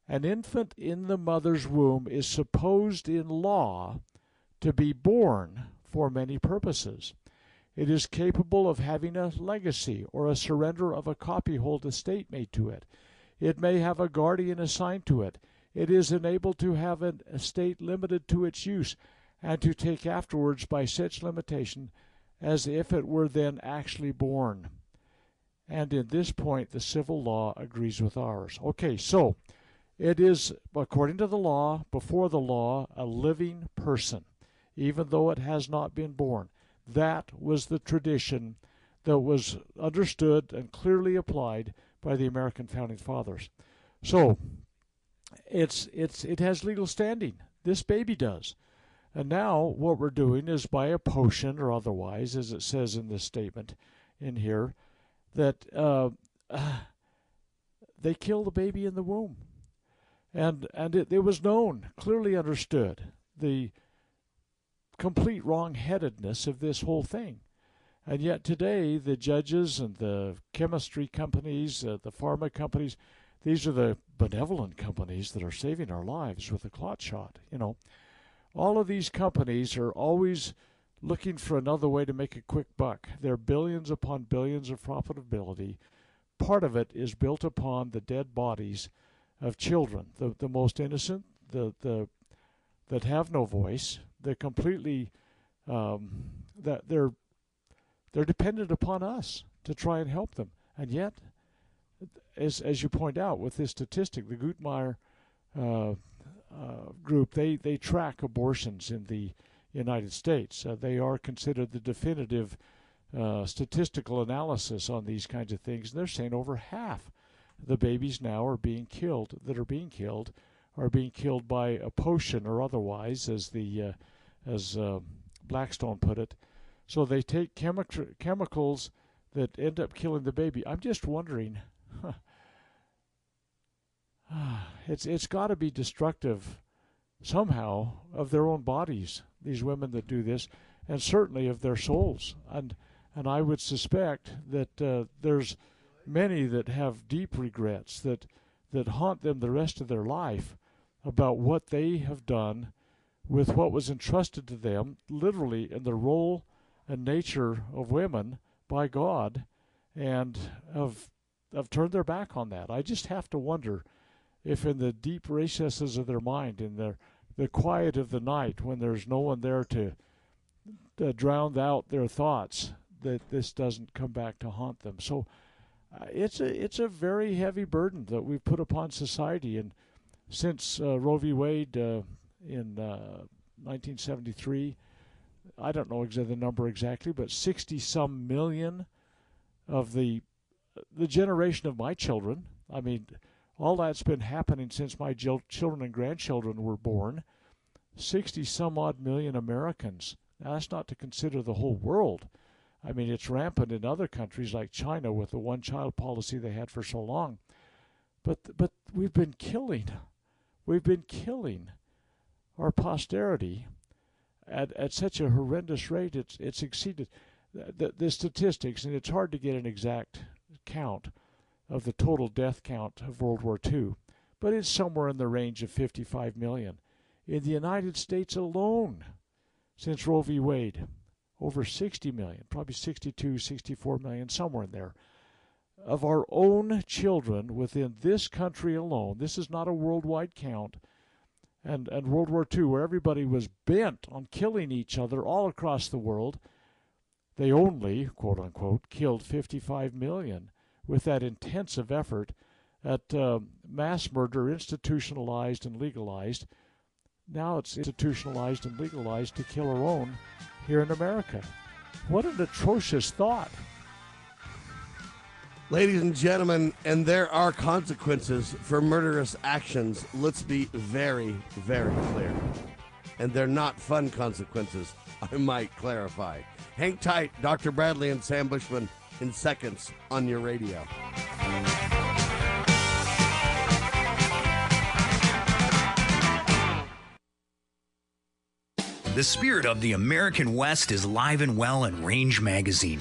An infant in the mother's womb is supposed in law to be born for many purposes. It is capable of having a legacy or a surrender of a copyhold estate made to it. It may have a guardian assigned to it. It is enabled to have an estate limited to its use, and to take afterwards by such limitation as if it were then actually born. And in this point, the civil law agrees with ours. Okay, so it is, according to the law, before the law, a living person, even though it has not been born. That was the tradition that was understood and clearly applied by the American Founding Fathers. So it's it's it has legal standing. This baby does. And now what we're doing is by a potion or otherwise, as it says in this statement in here, that uh, uh, they kill the baby in the womb. And and it, it was known, clearly understood, the complete wrongheadedness of this whole thing. And yet today, the judges and the chemistry companies, uh, the pharma companies, these are the benevolent companies that are saving our lives with a clot shot, you know. All of these companies are always looking for another way to make a quick buck. They're billions upon billions of profitability. Part of it is built upon the dead bodies of children, the, the most innocent, the, the that have no voice. They're completely, um, that they're they're dependent upon us to try and help them. And yet, as as you point out with this statistic, the Guttmeier uh, uh, group, they, they track abortions in the United States. Uh, they are considered the definitive uh, statistical analysis on these kinds of things. And they're saying over half the babies now are being killed, that are being killed, are being killed by a potion or otherwise, as the uh, as uh, Blackstone put it. So they take chemi- chemicals that end up killing the baby. I'm just wondering, huh, it's it's got to be destructive somehow of their own bodies, these women that do this, and certainly of their souls. And and I would suspect that uh, there's many that have deep regrets that that haunt them the rest of their life about what they have done with what was entrusted to them, literally in the role and nature of women by God, and have, have turned their back on that. I just have to wonder if in the deep recesses of their mind, in their, the quiet of the night when there's no one there to, to drown out their thoughts, that this doesn't come back to haunt them. So Uh, it's a it's a very heavy burden that we've put upon society, and since uh, Roe v. Wade uh, in uh, nineteen seventy-three, I don't know exactly the number exactly, but sixty some million of the the generation of my children. I mean, all that's been happening since my gil- children and grandchildren were born. sixty some odd million Americans. Now, that's not to consider the whole world. I mean, it's rampant in other countries like China with the one-child policy they had for so long. But but we've been killing. We've been killing our posterity at, at such a horrendous rate. It's, it's exceeded the, the statistics, and it's hard to get an exact count of the total death count of World War Two, but it's somewhere in the range of fifty-five million. In the United States alone, since Roe v. Wade, over sixty million, probably sixty-two, sixty-four million, somewhere in there, of our own children within this country alone. This is not a worldwide count. And, and World War Two, where everybody was bent on killing each other all across the world, they only, quote-unquote, killed fifty-five million with that intensive effort at uh, mass murder, institutionalized and legalized. Now it's institutionalized and legalized to kill our own here in America. What an atrocious thought. Ladies and gentlemen, and there are consequences for murderous actions. Let's be very, very clear. And they're not fun consequences, I might clarify. Hang tight, Doctor Bradley and Sam Bushman in seconds on your radio. The spirit of the American West is live and well in Range Magazine,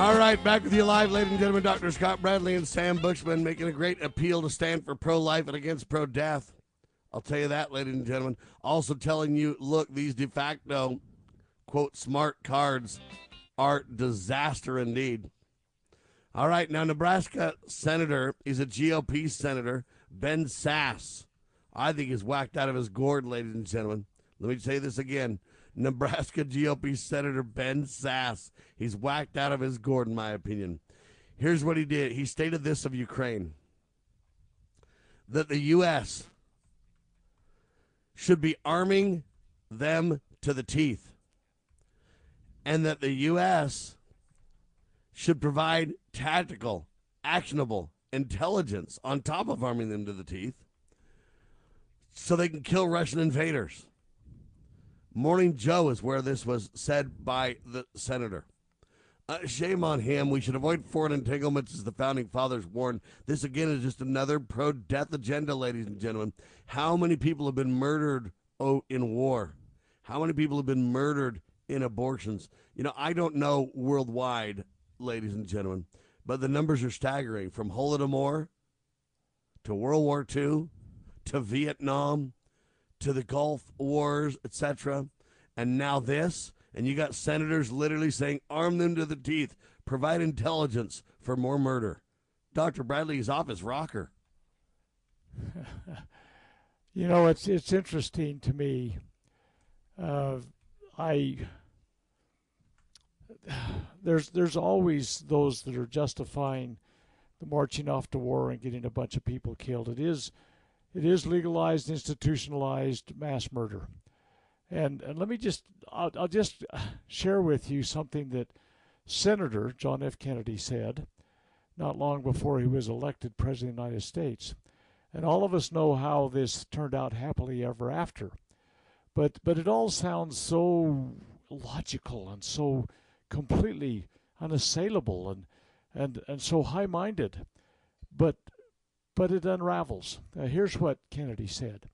All right, back with you live, ladies and gentlemen. Doctor Scott Bradley and Sam Bushman making a great appeal to stand for pro-life and against pro-death. I'll tell you that, ladies and gentlemen. Also telling you, look, these de facto, quote, smart cards are disaster indeed. All right, now Nebraska senator, he's a G O P senator, Ben Sasse. I think he's whacked out of his gourd, ladies and gentlemen. Let me say this again. Nebraska G O P Senator Ben Sasse. He's whacked out of his gourd, in my opinion. Here's what he did. He stated this of Ukraine, that the U S should be arming them to the teeth, and that the U S should provide tactical, actionable intelligence on top of arming them to the teeth so they can kill Russian invaders. Morning Joe is where this was said by the senator. Uh, shame on him. We should avoid foreign entanglements, as the founding fathers warned. This, again, is just another pro-death agenda, ladies and gentlemen. How many people have been murdered oh, in war? How many people have been murdered in abortions? You know, I don't know worldwide, ladies and gentlemen, but the numbers are staggering. From Holodomor to World War Two to Vietnam, to the Gulf Wars, et cetera, and now this, and you got senators literally saying, arm them to the teeth, provide intelligence for more murder. Doctor Bradley is off his rocker. You know, it's it's interesting to me. Uh, I there's there's always those that are justifying the marching off to war and getting a bunch of people killed. It is. It is legalized, institutionalized mass murder. And, and let me just, I'll, I'll just share with you something that Senator John F. Kennedy said not long before he was elected President of the United States. And all of us know how this turned out happily ever after. But, but it all sounds so logical and so completely unassailable and, and, and so high-minded. But But it unravels. Uh, here's what Kennedy said.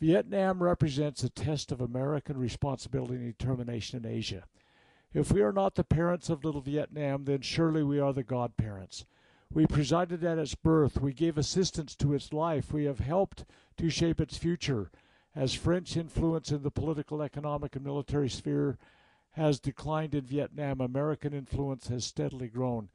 Vietnam represents a test of American responsibility and determination in Asia. If we are not the parents of little Vietnam, then surely we are the godparents. We presided at its birth. We gave assistance to its life. We have helped to shape its future. As French influence in the political, economic, and military sphere has declined in Vietnam, American influence has steadily grown.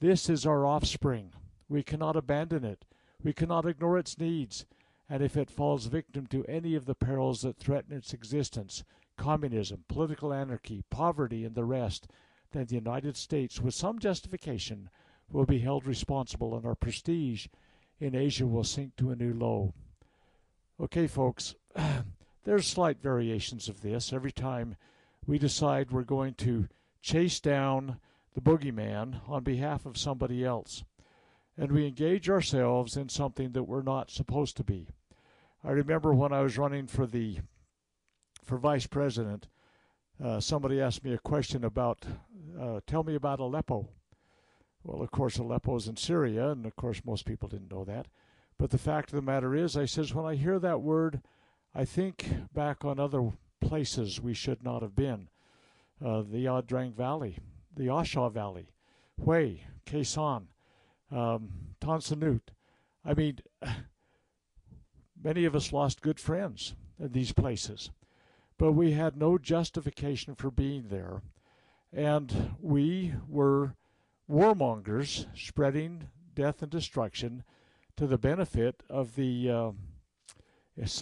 This is our offspring. We cannot abandon it. We cannot ignore its needs, and if it falls victim to any of the perils that threaten its existence, communism, political anarchy, poverty, and the rest, then the United States, with some justification, will be held responsible, and our prestige in Asia will sink to a new low. Okay, folks, there's slight variations of this. Every time we decide we're going to chase down the boogeyman on behalf of somebody else, and we engage ourselves in something that we're not supposed to be. I remember when I was running for the for vice president, uh, somebody asked me a question about, uh, tell me about Aleppo. Well, of course, Aleppo is in Syria, and of course, most people didn't know that. But the fact of the matter is, I says, when I hear that word, I think back on other places we should not have been. Uh, the Yadrang Valley, the Asha Valley, Hue, Quezon, um, Tonsonute. I mean, many of us lost good friends in these places, but we had no justification for being there. And we were warmongers spreading death and destruction to the benefit of the uh,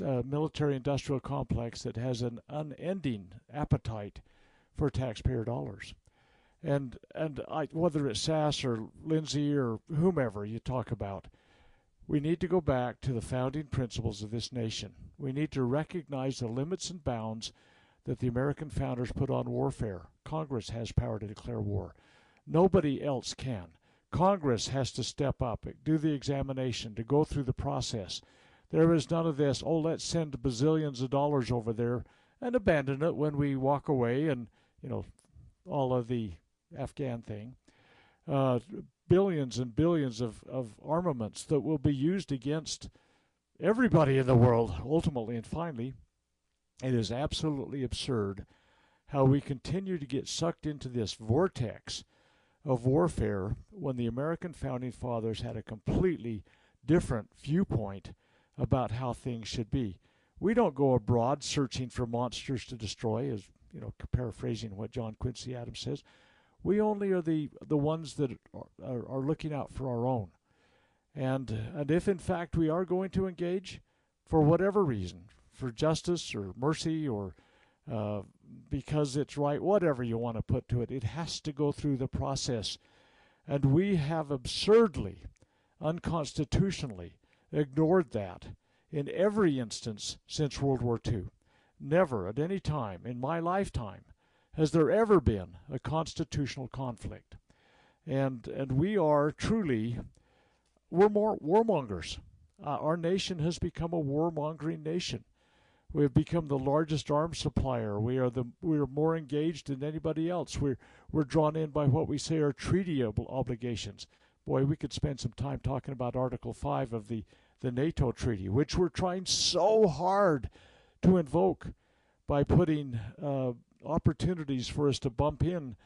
uh, military-industrial complex that has an unending appetite for taxpayer dollars. And and I, whether it's Sass or Lindsay or whomever you talk about, we need to go back to the founding principles of this nation. We need to recognize the limits and bounds that the American founders put on warfare. Congress has power to declare war. Nobody else can. Congress has to step up, do the examination, to go through the process. There is none of this, oh, let's send bazillions of dollars over there and abandon it when we walk away and, you know, all of the Afghan thing. Uh, billions and billions of, of armaments that will be used against everybody in the world, ultimately and finally. It is absolutely absurd how we continue to get sucked into this vortex of warfare when the American Founding Fathers had a completely different viewpoint about how things should be. We don't go abroad searching for monsters to destroy, as, you know, paraphrasing what John Quincy Adams says. We only are the, the ones that are, are, are looking out for our own. And, and if, in fact, we are going to engage, for whatever reason, for justice or mercy or uh, because it's right, whatever you want to put to it, it has to go through the process. And we have absurdly, unconstitutionally ignored that in every instance since World War Two. Never at any time in my lifetime has there ever been a constitutional conflict. And, and we are truly, we're more warmongers. Uh, our nation has become a warmongering nation. We have become the largest arms supplier. We are the we are more engaged than anybody else. We're we're drawn in by what we say are treaty ob obligations. Boy, we could spend some time talking about Article five of the the NATO treaty, which we're trying so hard to invoke by putting uh, opportunities for us to bump in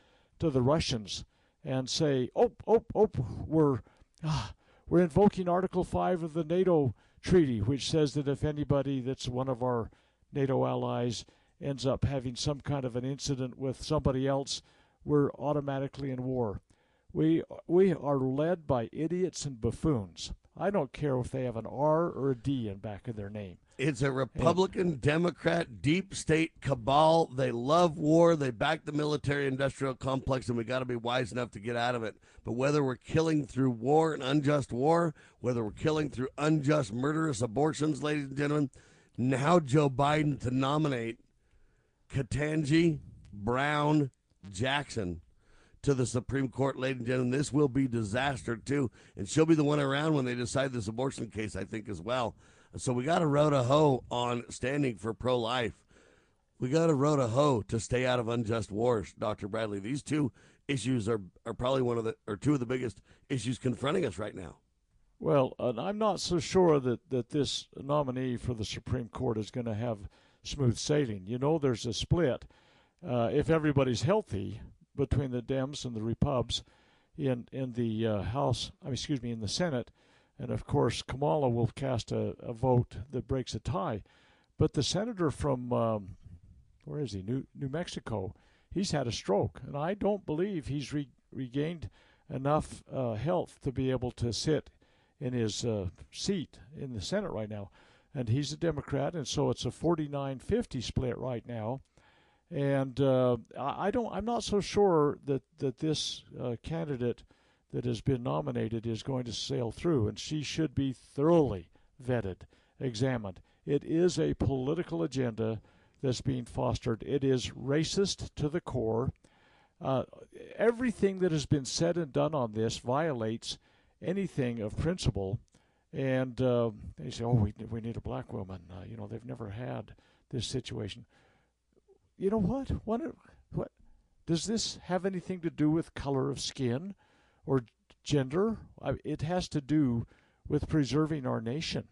to the Russians and say, oh, oh, oh, we're ah, we're invoking Article five of the NATO treaty, which says that if anybody that's one of our NATO allies ends up having some kind of an incident with somebody else, we're automatically in war. We, we are led by idiots and buffoons. I don't care if they have an R or a D in back of their name. It's a Republican, and, Democrat, deep state cabal. They love war. They back the military-industrial complex, and we got to be wise enough to get out of it. But whether we're killing through war and unjust war, whether we're killing through unjust, murderous abortions, ladies and gentlemen, now Joe Biden to nominate Ketanji Brown Jackson to the Supreme Court, ladies and gentlemen, this will be disaster too, and she'll be the one around when they decide this abortion case, I think, as well. So we got a row to hoe on standing for pro-life. We got a row to hoe to stay out of unjust wars, Doctor Bradley. These two issues are are probably one of the or two of the biggest issues confronting us right now. Well, uh, I'm not so sure that that this nominee for the Supreme Court is going to have smooth sailing. You know, there's a split uh, if everybody's healthy between the Dems and the Repubs in in the uh, House, I mean, excuse me, in the Senate, and of course Kamala will cast a, a vote that breaks a tie. But the senator from um, where is he? New New Mexico. He's had a stroke, and I don't believe he's re regained enough uh, health to be able to sit in his uh, seat in the Senate right now. And he's a Democrat, and so it's a forty-nine fifty split right now. And uh, I don't. I'm not so sure that that this uh, candidate that has been nominated is going to sail through. And she should be thoroughly vetted, examined. It is a political agenda that's being fostered. It is racist to the core. Uh, everything that has been said and done on this violates anything of principle. And uh, they say, "Oh, we we need a black woman." Uh, you know, they've never had this situation. You know what? what? What? Does this have anything to do with color of skin or gender? I, it has to do with preserving our nation.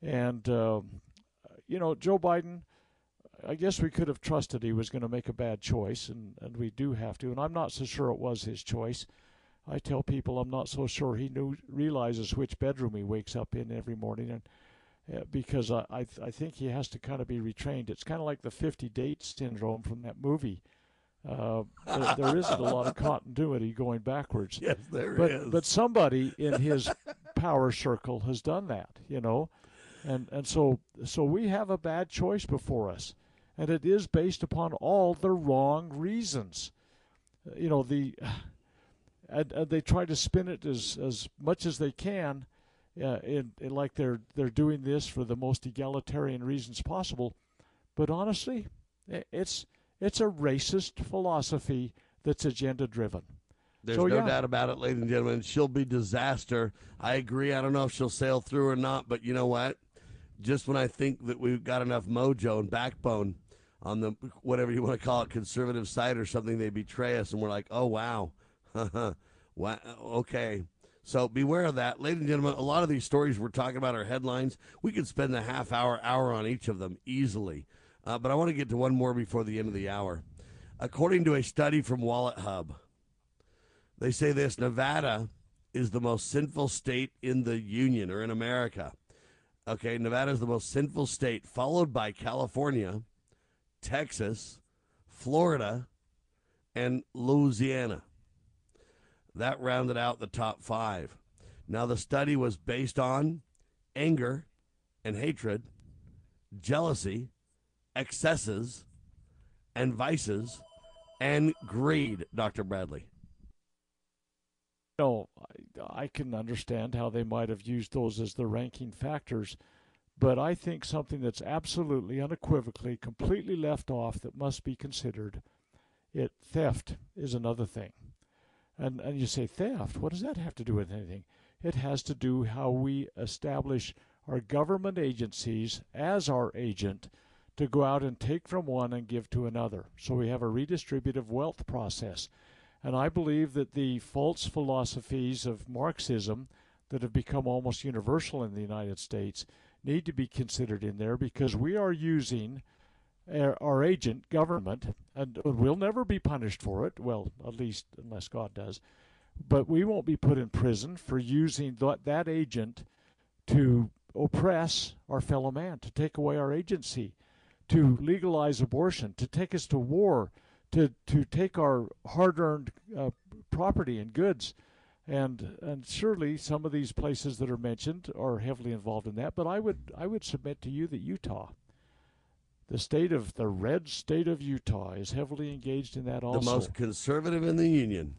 And, uh, you know, Joe Biden, I guess we could have trusted he was going to make a bad choice, and, and we do have to. And I'm not so sure it was his choice. I tell people I'm not so sure he knew, realizes which bedroom he wakes up in every morning, and uh, because I I, th- I think he has to kind of be retrained. It's kind of like the fifty date syndrome from that movie. Uh, there, there isn't a lot of continuity going backwards. Yes, there but, is. But somebody in his power circle has done that, you know, and and so so we have a bad choice before us, and it is based upon all the wrong reasons. You know, the and, and they try to spin it as, as much as they can, uh, in, in like they're they're doing this for the most egalitarian reasons possible, but honestly, it's. It's a racist philosophy that's agenda-driven. There's so, no yeah. doubt about it, ladies and gentlemen. She'll be disaster. I agree. I don't know if she'll sail through or not, but you know what? Just when I think that we've got enough mojo and backbone on the, whatever you want to call it, conservative side or something, they betray us, and we're like, oh, wow. wow. Okay. So beware of that. Ladies and gentlemen, a lot of these stories we're talking about are headlines. We could spend a half hour, hour on each of them easily. Uh, but I want to get to one more before the end of the hour. According to a study from Wallet Hub, they say this: Nevada is the most sinful state in the union, or in America. Okay, Nevada is the most sinful state, followed by California, Texas, Florida, and Louisiana. That rounded out the top five. Now, the study was based on anger and hatred, jealousy, excesses and vices, and greed, Doctor Bradley. No, I, I can understand how they might have used those as the ranking factors, but I think something that's absolutely, unequivocally, completely left off that must be considered, it theft is another thing. And and you say, theft, what does that have to do with anything? It has to do how we establish our government agencies as our agent to go out and take from one and give to another. So we have a redistributive wealth process. And I believe that the false philosophies of Marxism that have become almost universal in the United States need to be considered in there, because we are using our, our agent, government, and we'll never be punished for it, well, at least unless God does, but we won't be put in prison for using th- that agent to oppress our fellow man, to take away our agency, to legalize abortion, to take us to war, to, to take our hard-earned uh, property and goods. And and surely some of these places that are mentioned are heavily involved in that. But I would I would submit to you that Utah, the state of the red state of Utah, is heavily engaged in that also. The most conservative in the union.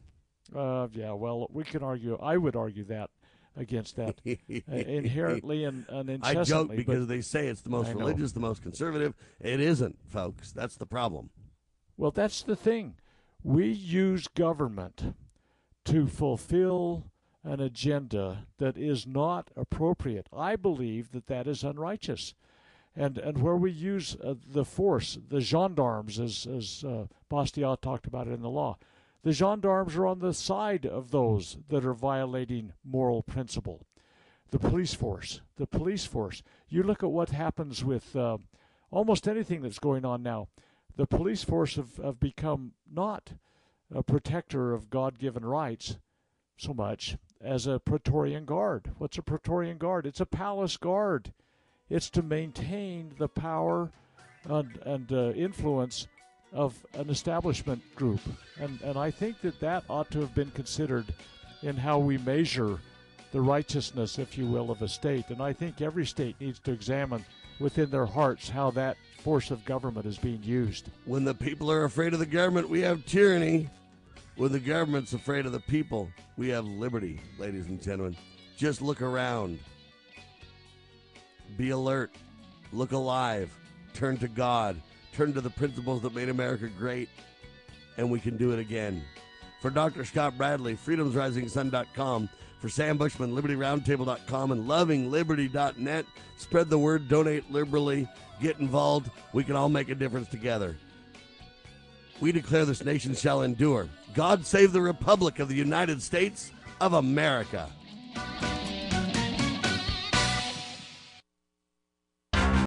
Uh, yeah, well, we can argue. I would argue that against that uh, inherently and, and incessantly. I joke because they say it's the most religious, the most conservative. It isn't, folks. That's the problem. Well, that's the thing. We use government to fulfill an agenda that is not appropriate. I believe that that is unrighteous. And and where we use uh, the force, the gendarmes, as, as uh, Bastiat talked about it in the law, the gendarmes are on the side of those that are violating moral principle. The police force, the police force. You look at what happens with uh, almost anything that's going on now. The police force have, have become not a protector of God-given rights so much as a Praetorian Guard. What's a Praetorian Guard? It's a palace guard. It's to maintain the power and, and uh, influence of an establishment group, and and I think that that ought to have been considered in how we measure the righteousness, if you will, of a state. And I think every state needs to examine within their hearts how that force of government is being used. When the people are afraid of the government, we have tyranny. When the government's afraid of the people, we have liberty, ladies and gentlemen. Just look around. Be alert. Look alive. Turn to God. Turn to the principles that made America great, and we can do it again. For Doctor Scott Bradley, freedoms rising sun dot com. For Sam Bushman, liberty roundtable dot com, and loving liberty dot net. Spread the word, donate liberally, get involved. We can all make a difference together. We declare this nation shall endure. God save the Republic of the United States of America.